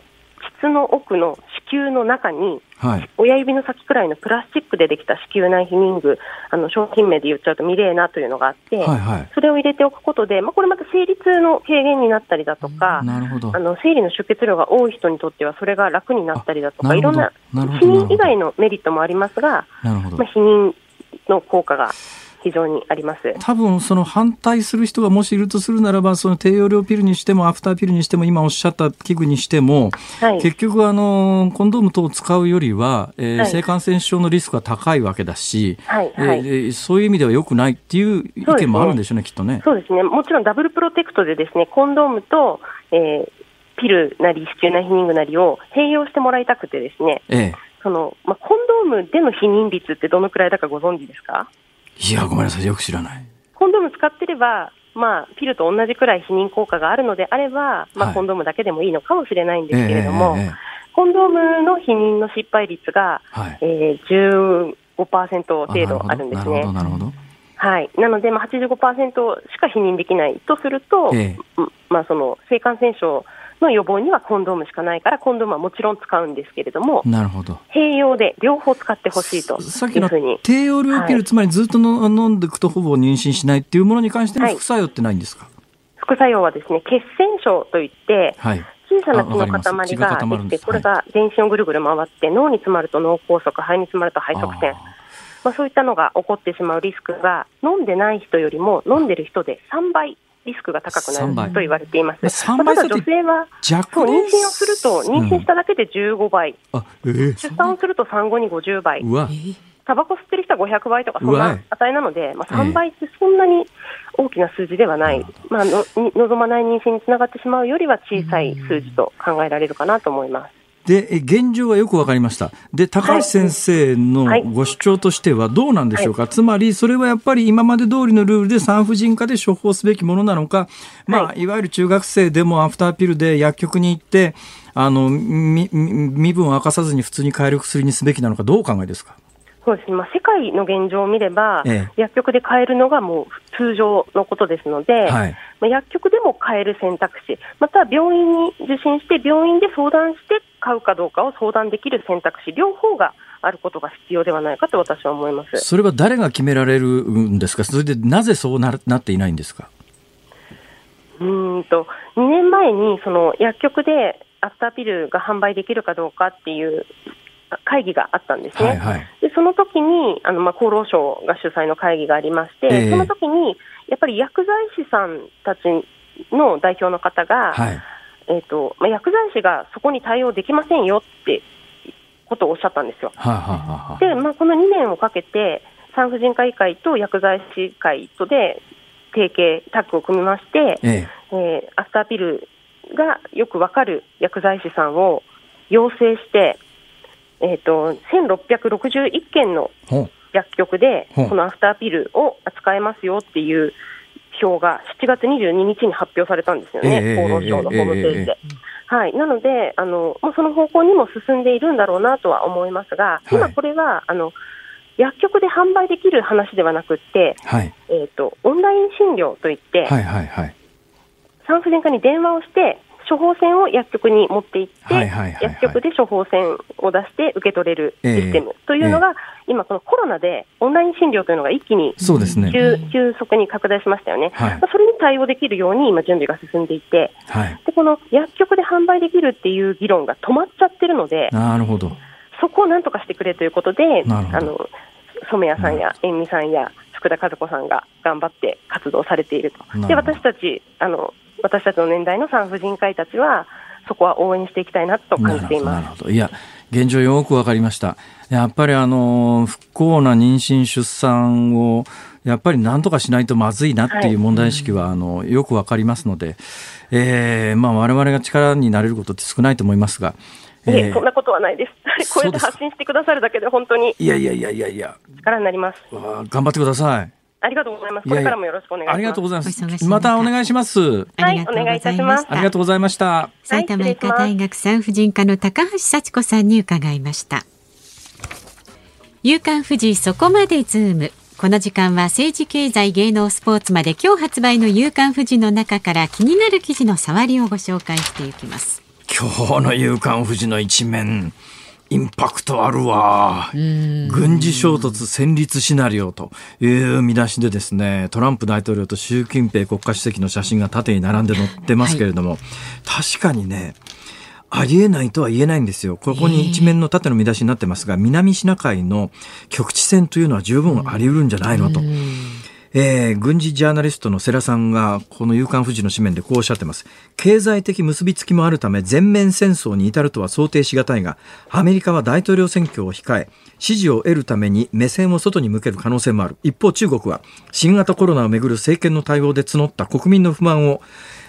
膣の奥の子宮の中に、はい、親指の先くらいのプラスチックでできた子宮内避妊具、あの商品名で言っちゃうとミレーナというのがあって、はいはい、それを入れておくことで、まあ、これまた生理痛の軽減になったりだとか、なるほど、あの生理の出血量が多い人にとってはそれが楽になったりだとか、いろんな避妊以外のメリットもありますが、なるほど、まあ、避妊の効果が非常にあります。多分その反対する人がもしいるとするならば、その低用量ピルにしてもアフターピルにしても今おっしゃった器具にしても、はい、結局あのコンドーム等を使うよりは、えーはい、性感染症のリスクは高いわけだし、はいはい、えー、そういう意味では良くないっていう意見もあるんでしょうね、きっとね。そうですね、もちろんダブルプロテクトでですね、コンドームと、えー、ピルなり子宮内避妊具なりを併用してもらいたくてですね、ええ、そのまあ、コンドームでの避妊率ってどのくらいだかご存知ですか？いや、ごめんなさい、よく知らない。コンドーム使ってれば、まあ、ピルと同じくらい避妊効果があるのであれば、まあ、はい、コンドームだけでもいいのかもしれないんですけれども、えーえー、コンドームの避妊の失敗率が、はい、えー、じゅうごパーセント 程度あるんですね。なるほど、はい、なので、まあ、はちじゅうごパーセント しか避妊できないとすると、えーまあ、その性感染症の予防にはコンドームしかないから、コンドームはもちろん使うんですけれども、なるほど、併用で両方使ってほしいというふうに。さっきの低用量ピル、はい、つまりずっとの飲んでいくとほぼ妊娠しないっていうものに関しての副作用ってないんですか？はい、副作用はですね、血栓症といって、はい、小さな血の塊ができて、これが全身をぐるぐる回って、脳に詰まると脳梗塞、肺に詰まると肺塞栓、まあ、そういったのが起こってしまうリスクが、飲んでない人よりも飲んでる人でさんばいリスクが高くなると言われています。さんばい、ただ女性はそう妊娠をすると、妊娠しただけでじゅうごばい、うんえー、出産をすると産後にごじゅうばい、タバコ吸ってる人はごひゃくばいとか、そんな値なので、まあ、さんばいってそんなに大きな数字ではない、ええ、まあ、の望まない妊娠につながってしまうよりは小さい数字と考えられるかなと思います。で、現状はよく分かりました。で、高橋先生のご主張としてはどうなんでしょうか、はいはい、つまりそれはやっぱり今まで通りのルールで産婦人科で処方すべきものなのか、まあ、はい、いわゆる中学生でもアフターピルで薬局に行ってあの身分を明かさずに普通に買える薬にすべきなのか、どうお考えですか？そうですね、まあ、世界の現状を見れば、ええ、薬局で買えるのがもう通常のことですので、はい、まあ、薬局でも買える選択肢、また病院に受診して病院で相談して買うかどうかを相談できる選択肢、両方があることが必要ではないかと私は思います。それは誰が決められるんですか？それでなぜそう な, なっていないんですか？うーんとにねんまえにその薬局でアフターピルが販売できるかどうかっていう会議があったんですね、はいはい、でその時にあの、まあ、厚労省が主催の会議がありまして、えー、その時にやっぱり薬剤師さんたちの代表の方が、はい、えーとまあ、薬剤師がそこに対応できませんよってことをおっしゃったんですよ、はあはあ、で、まあ、このにねんをかけて産婦人科医会と薬剤師会とで提携タッグを組みまして、えーえー、アフターピルがよく分かる薬剤師さんを養成してえー、とせんろっぴゃくろくじゅういっけんの薬局でこのアフターピルを扱えますよっていう表がしちがつにじゅうににちに発表されたんですよね、厚労省のホームページで、えーえーはい、なのであのもうその方向にも進んでいるんだろうなとは思いますが、今これはあの薬局で販売できる話ではなくって、はい、えー、とオンライン診療といって、はいはいはい、産婦人科に電話をして処方箋を薬局に持って行って、はいはいはいはい、薬局で処方箋を出して受け取れるシステムというのが、えーえー、今このコロナでオンライン診療というのが一気に急、ね、急速に拡大しましたよね、はい、まあ、それに対応できるように今準備が進んでいて、はい、でこの薬局で販売できるっていう議論が止まっちゃってるので、なるほど、そこをなんとかしてくれということで、あの染谷さんや遠見さんや福田和子さんが頑張って活動されていると。で、私たちあの私たちの年代の産婦人科医たちはそこは応援していきたいなと感じています。なるほど、なるほど。いや、現状よくわかりました。やっぱりあの不幸な妊娠出産をやっぱり何とかしないとまずいなっていう問題意識は、はい、あのよくわかりますので、えーまあ、我々が力になれることって少ないと思いますが、えーえー、そんなことはないです。こうやって発信してくださるだけで本当にいやいやいやいやいや力になります。頑張ってください。ありがとうございます。これからもよろしくお願いします。いやいや、ありがとうございます。またお願いします。はい、お願いいたします。ありがとうございました。埼玉医科大学産婦人科の高橋幸子さんに伺いました。夕刊富士そこまでズーム。この時間は政治経済芸能スポーツまで今日発売の夕刊富士の中から気になる記事の触りをご紹介していきます。今日の夕刊富士の一面。インパクトあるわ。軍事衝突戦慄シナリオという見出しでですね、トランプ大統領と習近平国家主席の写真が縦に並んで載ってますけれども、はい、確かにね、ありえないとは言えないんですよ。ここに一面の縦の見出しになってますが、南シナ海の局地戦というのは十分あり得るんじゃないのと。えー、軍事ジャーナリストの世良さんがこの夕刊富士の紙面でこうおっしゃってます。経済的結びつきもあるため全面戦争に至るとは想定しがたいが、アメリカは大統領選挙を控え支持を得るために目線を外に向ける可能性もある。一方、中国は新型コロナをめぐる政権の対応で募った国民の不満を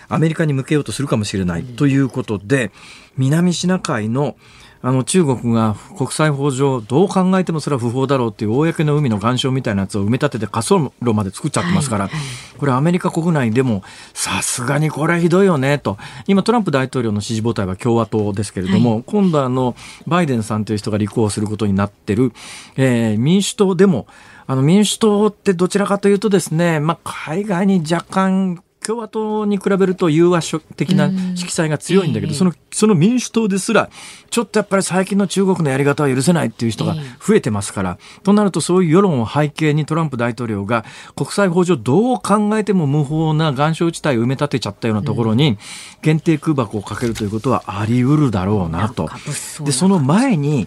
アメリカに向けようとするかもしれないということで、南シナ海のあの中国が国際法上どう考えてもそれは不法だろうっていう公の海の岩礁みたいなやつを埋め立てて滑走路まで作っちゃってますから、はいはい、これアメリカ国内でもさすがにこれひどいよねと。今トランプ大統領の支持母体は共和党ですけれども、はい、今度あのバイデンさんという人が立候補することになってる、えー、民主党でもあの民主党ってどちらかというとですね、まあ、海外に若干共和党に比べると融和的な色彩が強いんだけど、その、その民主党ですらちょっとやっぱり最近の中国のやり方は許せないっていう人が増えてますから、となるとそういう世論を背景にトランプ大統領が国際法上どう考えても無法な岩礁地帯を埋め立てちゃったようなところに限定空爆をかけるということはあり得るだろうなと。で、その前に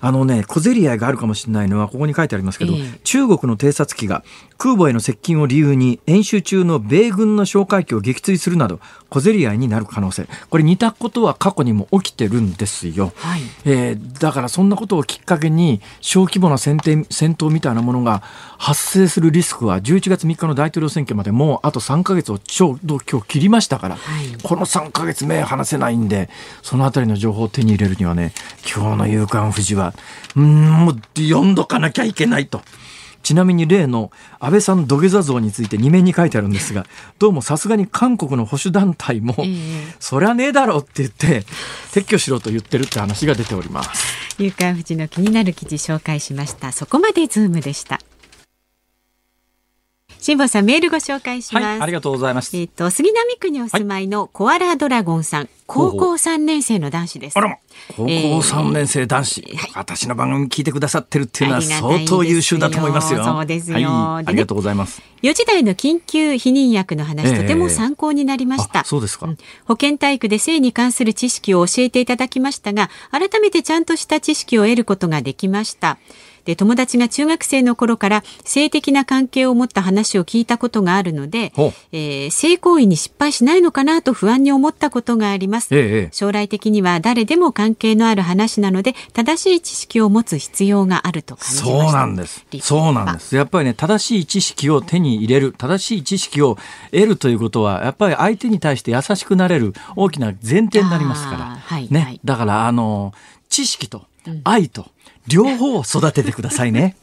あのね、小競り合いがあるかもしれないのは、ここに書いてありますけど、えー、中国の偵察機が空母への接近を理由に演習中の米軍の哨戒機を撃墜するなど小競り合いになる可能性、これ似たことは過去にも起きてるんですよ、はい、えー、だからそんなことをきっかけに小規模な戦闘みたいなものが発生するリスクはじゅういちがつみっかの大統領選挙までもうあとさんかげつをちょうど今日切りましたから、はい、このさんかげつ目離せないんで、そのあたりの情報を手に入れるにはね、今日の夕刊フジはうーんもう読んどかなきゃいけないと。ちなみに例の安倍さん土下座像についてに面に書いてあるんですが、どうもさすがに韓国の保守団体もそりゃねえだろうって言って撤去しろと言ってるって話が出ております。夕刊フジの気になる記事紹介しました。そこまでズームでした。辛坊さん、メールご紹介します、はい、ありがとうございます。えっと、杉並区にお住まいのコアラドラゴンさん、はい、高校さんねん生の男子です。あら、高校さんねん生男子、えー、私の番組聞いてくださってるっていうのは相当優秀だと思いますよ。そうですよ、はい、ありがとうございます。よじ台の緊急避妊薬の話、えー、とても参考になりました。そうですか。うん、保健体育で性に関する知識を教えていただきましたが、改めてちゃんとした知識を得ることができました。で、友達が中学生の頃から性的な関係を持った話を聞いたことがあるので、えー、性行為に失敗しないのかなと不安に思ったことがあります、ええ、将来的には誰でも関係のある話なので正しい知識を持つ必要があると感じました。そうなんです、そうなんです。やっぱりね、正しい知識を手に入れる、正しい知識を得るということはやっぱり相手に対して優しくなれる大きな前提になりますから、はいね、はい、だからあの知識と愛と、うん、両方育ててくださいね。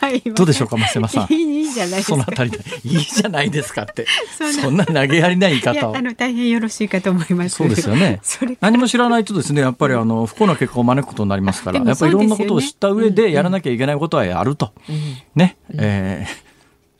はい、どうでしょうか、増山さん。いいじゃないですか。そのあたりでいいじゃないですかってそ, んそんな投げやりない言い方を、いや、あの大変よろしいかと思います。そうですよね。何も知らないとですね、やっぱりあの不幸な結果を招くことになりますから、やっぱりいろんなことを知った上でやらなきゃいけないことはやると、うんうん、ね、うん、えー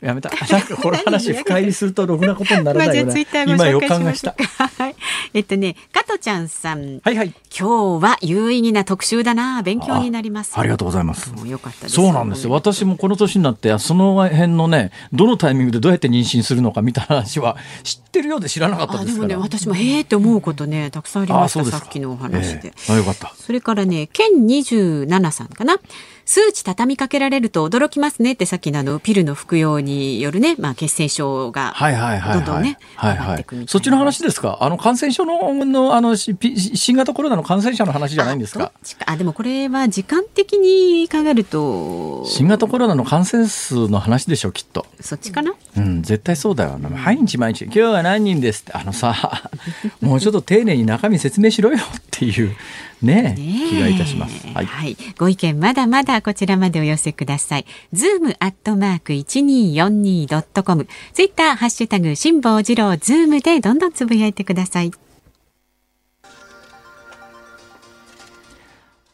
やめた。なんかこの話深入りするとろくなことにならないよね。今予感がした。はい。えっとね、加藤ちゃんさん。はいはい。今日は有意義な特集だな。勉強になります。あ, ありがとうございます。もうよかったです。そうなんですよ。私もこの年になってその辺のね、どのタイミングでどうやって妊娠するのかみたいな話は知ってるようで知らなかったですから。あ、でもね、私もへえって思うことね、たくさんありました。さっきのお話で。えー、あ、よかった。それからね、ケンにじゅうななさんかな。数値畳みかけられると驚きますねって、さっきのあのピルの服用によるね、まあ、血栓症がどんどんね、そっちの話ですか。あの感染症 の, の, あの新型コロナの感染者の話じゃないんですか。ああ、でもこれは時間的に考えると新型コロナの感染数の話でしょ、きっと。そっちかな、うん、絶対そうだよ。毎日毎日今日は何人ですって、あのさもうちょっと丁寧に中身説明しろよっていうね、気がいたします、はいはい、ご意見まだまだこちらまでお寄せください。 ズーム アットマーク いちにーよんにー ドット コム、 ツイッターハッシュタグ辛坊治郎ズームでどんどんつぶやいてください。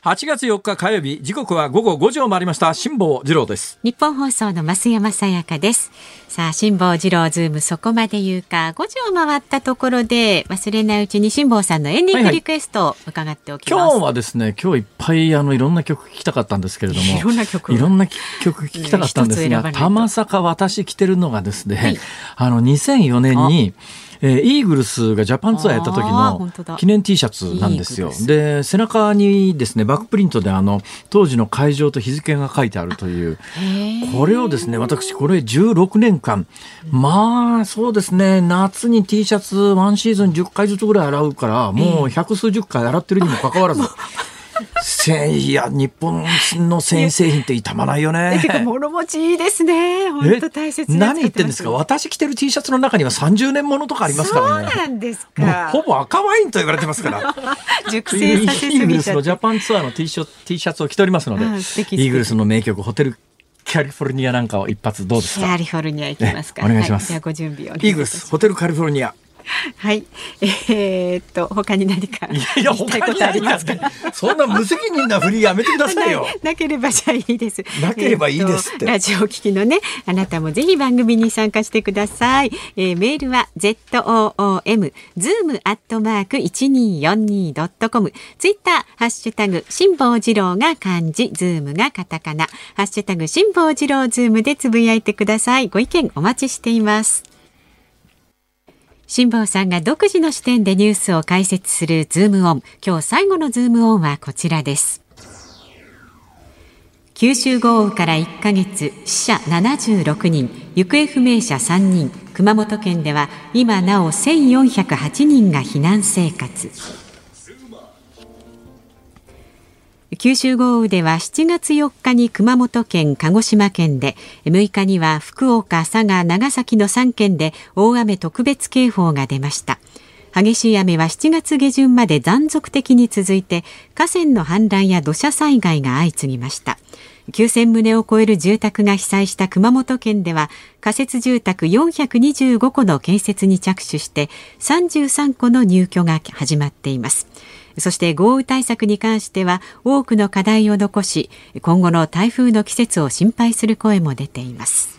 はちがつよっか火曜日、時刻は午後ごじを回りました。辛坊治郎です。日本放送の増山さやかです。さあ、辛坊治郎ズームそこまで言うか、ごじを回ったところで忘れないうちに辛坊さんのエンディングリクエストを伺っておきます、はいはい、今日はですね、今日いっぱいあのいろんな曲聴きたかったんですけれどもいろんな曲いろんな曲聴きたかったんですが、たまさか私着てるのがですね、はい、あのにせんよねんにえー、イーグルスがジャパンツアーやった時の記念 T シャツなんですよ。で、背中にですね、バックプリントであの当時の会場と日付が書いてあるという、これをですね、私これじゅうろくねんかん、まあそうですね、夏に T シャツワンシーズンじゅっかいずつぐらい洗うから、もう百数十回洗ってるにもかかわらず、えーいや、日本の繊維製品って傷まないよね。物持ちいいですね。本当大切に使ってます。何言ってんですか。私着てる T シャツの中にはさんじゅうねんものとかありますからね。そうなんですか。ほぼ赤ワインと言われてますから熟成させすぎちゃって。イーグルスのジャパンツアーの T シャツ、 T シャツを着ておりますので、うん、イーグルスの名曲ホテルカリフォルニアなんかを一発どうですか。カリフォルニア行きますか。お願いします。じゃあご準備を。イーグルスホテルカリフォルニア。はい、えー、っと他に何か言いたいことありますか？いやいや他に何か、ね、そんな無責任な振りやめてくださいよ。な, なければじゃいいです。なければいいですって。えー、っとラジオ聞きのねあなたもぜひ番組に参加してください。えー、メールは ズーム アットマーク いちにーよんにー ドットコム、ツイッターハッシュタグ辛坊治郎が漢字、ズームがカタカナ、ハッシュタグ辛坊治郎ズームでつぶやいてください。ご意見お待ちしています。辛坊さんが独自の視点でニュースを解説するズームオン。今日最後のズームオンはこちらです。九州豪雨からいっかげつ、死者ななじゅうろくにん、行方不明者さんにん、熊本県では今なおせんよんひゃくはちにんが避難生活。九州豪雨ではしちがつよっかに熊本県、鹿児島県で、むいかには福岡、佐賀、長崎のさんけんで大雨特別警報が出ました。激しい雨はしちがつげじゅんまで断続的に続いて、河川の氾濫や土砂災害が相次ぎました。きゅうせんとうを超える住宅が被災した熊本県では、仮設住宅よんひゃくにじゅうごこの建設に着手して、さんじゅうさんこの入居が始まっています。そして豪雨対策に関しては多くの課題を残し、今後の台風の季節を心配する声も出ています。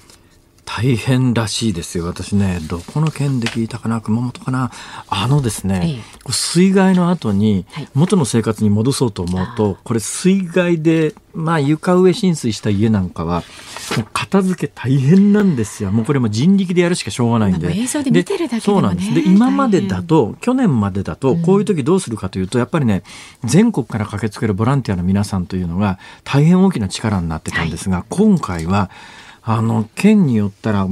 大変らしいですよ。私ね、どこの県で聞いたかな、熊本かな、あのですね、ええ、水害の後に元の生活に戻そうと思うと、はい、これ水害で、まあ、床上浸水した家なんかはもう片付け大変なんですよ。もうこれも人力でやるしかしょうがないんで、まあ、映像で見てるだけでもね。で、そうなんです。で、今までだと去年までだとこういう時どうするかというと、やっぱりね、全国から駆けつけるボランティアの皆さんというのが大変大きな力になってたんですが、はい、今回はあの県によったら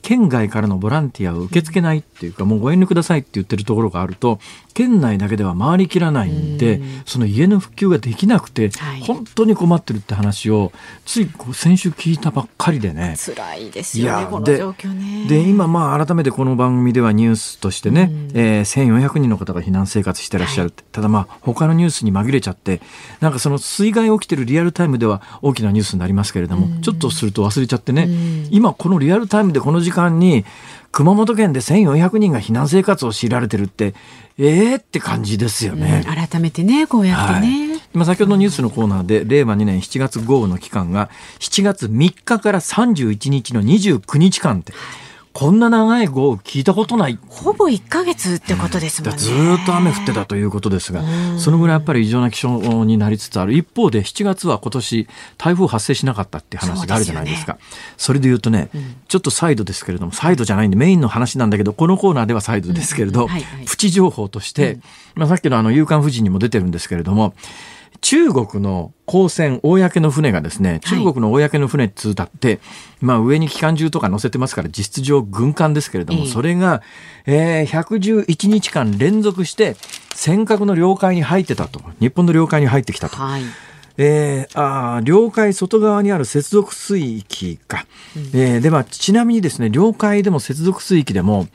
県外からのボランティアを受け付けないっていうか、もうご遠慮くださいって言ってるところがあると、県内だけでは回りきらないんで、その家の復旧ができなくて本当に困ってるって話をつい先週聞いたばっかりでね、辛いですよね、この状況ね。で、今まあ改めてこの番組ではニュースとしてね、えせんよんひゃくにんの方が避難生活してらっしゃるって。ただまあ他のニュースに紛れちゃって、なんかその水害起きてるリアルタイムでは大きなニュースになりますけれども、ちょっとすると忘れちゃってってね、うん、今このリアルタイムでこの時間に熊本県でせんよんひゃくにんが避難生活を強いられてるって、えーって感じですよね、うん、改めてね、こうやってね、はい、今先ほどのニュースのコーナーで、令和にねんしちがつ豪雨の期間がしちがつみっかからさんじゅういちにちのにじゅうくにちかんって、こんな長い豪雨聞いたことない。ほぼいっかげつってことですもんね、うん、ずっと雨降ってたということですが、そのぐらいやっぱり異常な気象になりつつある一方で、しちがつは今年台風発生しなかったって話があるじゃないですか。 そうですよね。それで言うとね、うん、ちょっとサイドですけれども、サイドじゃないんでメインの話なんだけど、このコーナーではサイドですけれど、うん、はいはい、プチ情報として、うん、まあ、さっきのあの夕刊富士にも出てるんですけれども、中国の公船、公の船がですね、中国の公の船通だって、はい、まあ、上に機関銃とか載せてますから、実質上軍艦ですけれども、えー、それが、えー、ひゃくじゅういちにちかん連続して尖閣の領海に入ってたと、日本の領海に入ってきたと、はい、えー、あ領海外側にある接続水域か、うん、えーでまあ、ちなみにですね、領海でも接続水域でも、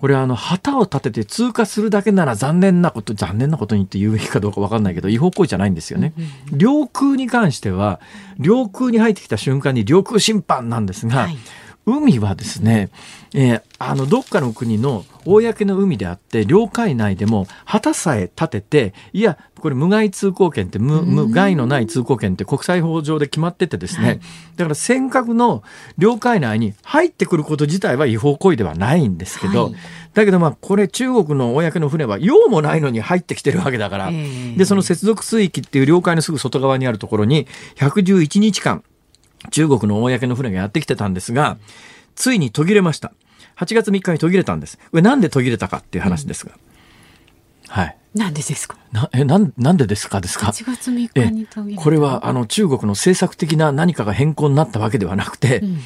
これはあの旗を立てて通過するだけなら残念なこと、残念なことにって言うべきかどうか分かんないけど、違法行為じゃないんですよね。領空に関しては、領空に入ってきた瞬間に領空侵犯なんですが、はい、海はですね、えー、あのどっかの国の公の海であって、領海内でも旗さえ立てて、いやこれ無害通行権って 無, 無害のない通行権って国際法上で決まっててですね、はい、だから尖閣の領海内に入ってくること自体は違法行為ではないんですけど、はい、だけどまあこれ中国の公の船は用もないのに入ってきてるわけだから、えー、でその接続水域っていう領海のすぐ外側にあるところにひゃくじゅういちにちかん中国の公の船がやってきてたんですが、ついに途切れました。はちがつみっかに途切れたんです。これなんで途切れたかっていう話ですが、うん、はい、なんでですか？なえな ん, なんでですかですか？はちがつみっかに途切れた。これはあの中国の政策的な何かが変更になったわけではなくて、うん、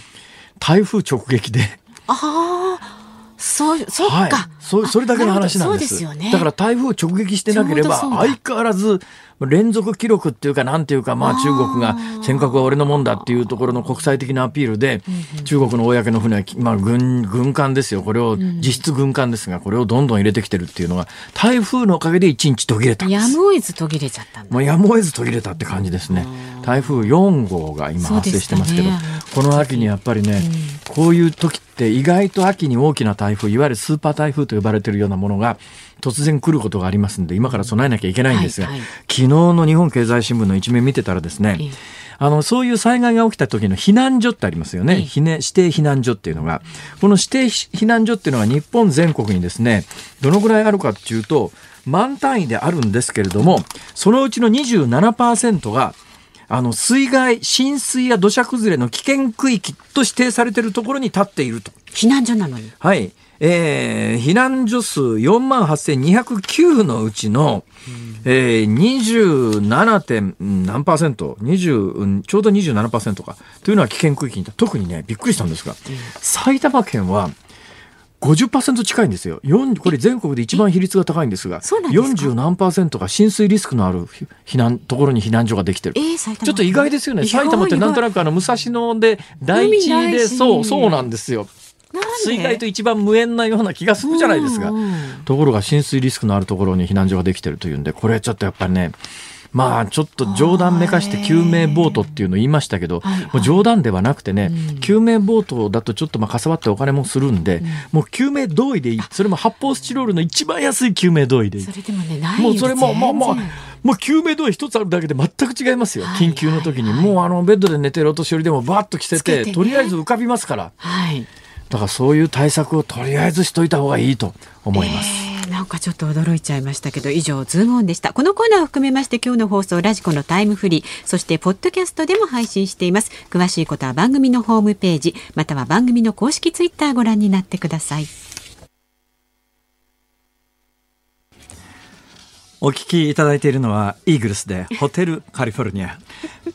台風直撃で、ああ。そ, そ, っか、はい、そ, それだけの話なんです。そうですよね。だから台風直撃してなければ相変わらず連続記録っていうかなんていうか、まあ中国が尖閣は俺のもんだっていうところの国際的なアピールで、中国の公の船は、まあ、軍、軍艦ですよ。これを実質軍艦ですが、これをどんどん入れてきてるっていうのが台風のおかげでいちにち途切れたんです。やむを得ず途切れちゃったんだ。もうやむを得ず途切れたって感じですね。台風よんごうが今発生してますけど、ね、この秋にやっぱりね、うん、こういう時って意外と秋に大きな台風、いわゆるスーパー台風と呼ばれているようなものが突然来ることがありますので、今から備えなきゃいけないんですが、はいはい、昨日の日本経済新聞の一面見てたらですね、あのそういう災害が起きた時の避難所ってありますよね、ひね、指定避難所っていうのが、この指定避難所っていうのは日本全国にですね、どのぐらいあるかっていうと万単位であるんですけれども、そのうちの にじゅうななパーセント があの水害、浸水や土砂崩れの危険区域と指定されているところに立っていると。避難所なのに、はい、えー、避難所数 よんまんはっせんにひゃくきゅう のうちの、えー、にじゅうななてんなんパーセント、にじゅう、ちょうど にじゅうななパーセント かというのは危険区域にいた。特にね、びっくりしたんですが、埼玉県はごじゅっパーセント 近いんですよ。これ全国で一番比率が高いんですが、よんじゅうなんパーセントが浸水リスクのある避難ところに避難所ができてる。えー、ちょっと意外ですよね。埼玉ってなんとなくあの武蔵野で第一で、そうそうなんですよ。水害と一番無縁なような気がするじゃないですか、うんうん、ところが浸水リスクのあるところに避難所ができてるというんで、これちょっとやっぱりね、まあちょっと冗談めかして救命ボートっていうのを言いましたけど、はいはい、もう冗談ではなくてね、うん、救命ボートだとちょっとまあかさばってお金もするんで、うん、もう救命胴衣でいい。それも発泡スチロールの一番安い救命胴衣でいい。それでもね、ないよ、もうそれももうもうもう救命胴衣一つあるだけで全く違いますよ。緊急の時にもうあのベッドで寝てるお年寄りでもバーッと着せて、ね、とりあえず浮かびますから、はい、だからそういう対策をとりあえずしといた方がいいと思います、えー、なんかちょっと驚いちゃいましたけど、以上ズームオンでした。このコーナーを含めまして今日の放送ラジコのタイムフリー、そしてポッドキャストでも配信しています。詳しいことは番組のホームページまたは番組の公式ツイッターご覧になってください。お聞きいただいているのはイーグルスでホテルカリフォルニア。い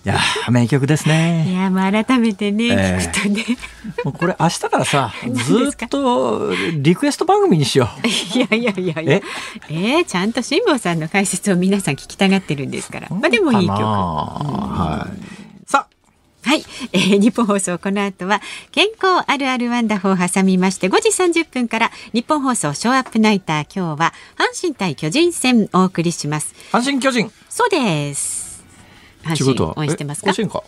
や名曲ですね。いやもう改めてね、えー、聞くとね、もうこれ明日からさずっとリクエスト番組にしよう。いやいやいやいや、ええー、ちゃんと辛坊さんの解説を皆さん聞きたがってるんですから、まあ、でもいい曲、うん、はい、さあはい、えー、日本放送この後は健康あるあるワンダホーを挟みまして、ごじさんじゅっぷんから日本放送ショーアップナイター、今日は阪神対巨人戦お送りします。阪神巨人、そうです。阪神応援してますか。甲子園か、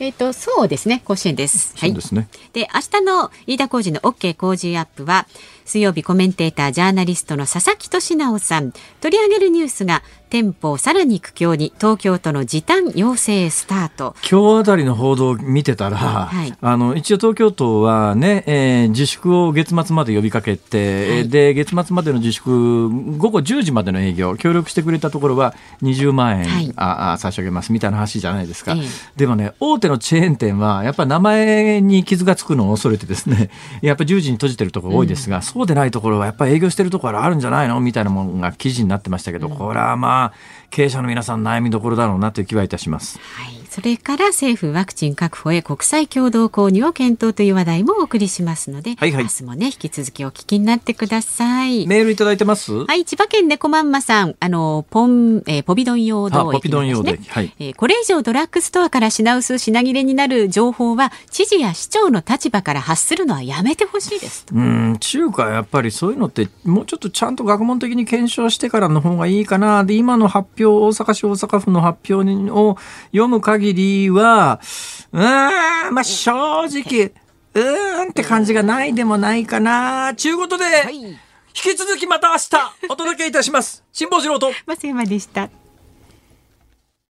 えー、とそうですね、甲子園です。そうですね、はい、で明日の飯田浩司の OK 工事アップは水曜日コメンテータージャーナリストの佐々木俊直さん、取り上げるニュースが店舗をさらに苦境に、東京都の時短要請スタート。今日あたりの報道を見てたら、はい、あの一応東京都は、ね、えー、自粛を月末まで呼びかけて、はい、で月末までの自粛ごごじゅうじまでの営業、協力してくれたところはにじゅうまんえん、はい、ああ差し上げますみたいな話じゃないですか、えー、でもね、大手のチェーン店はやっぱり名前に傷がつくのを恐れてですね、やっぱりじゅうじに閉じてるところ多いですが、うん、そうでないところはやっぱり営業してるところあるんじゃないのみたいなものが記事になってましたけど、これはまあ経営者の皆さん悩みどころだろうなという気はいたします、はい、それから政府ワクチン確保へ国際共同購入を検討という話題もお送りしますので、はいはい、明日もね引き続きお聞きになってください。メールいただいてます。はい、千葉県猫まんまさん、あのポン、えー、ポビドン用道液ですね、はい、えー、これ以上ドラッグストアから品薄品切れになる情報は知事や市長の立場から発するのはやめてほしいですと。うーん、中華やっぱりそういうのってもうちょっとちゃんと学問的に検証してからの方がいいかな。で、今の発表、大阪市大阪府の発表を読む限りは、うーん、まあ正直うーんって感じがないでもないかな。ちゅうことで、はい、引き続きまた明日お届けいたします。辛坊治郎と増山でした。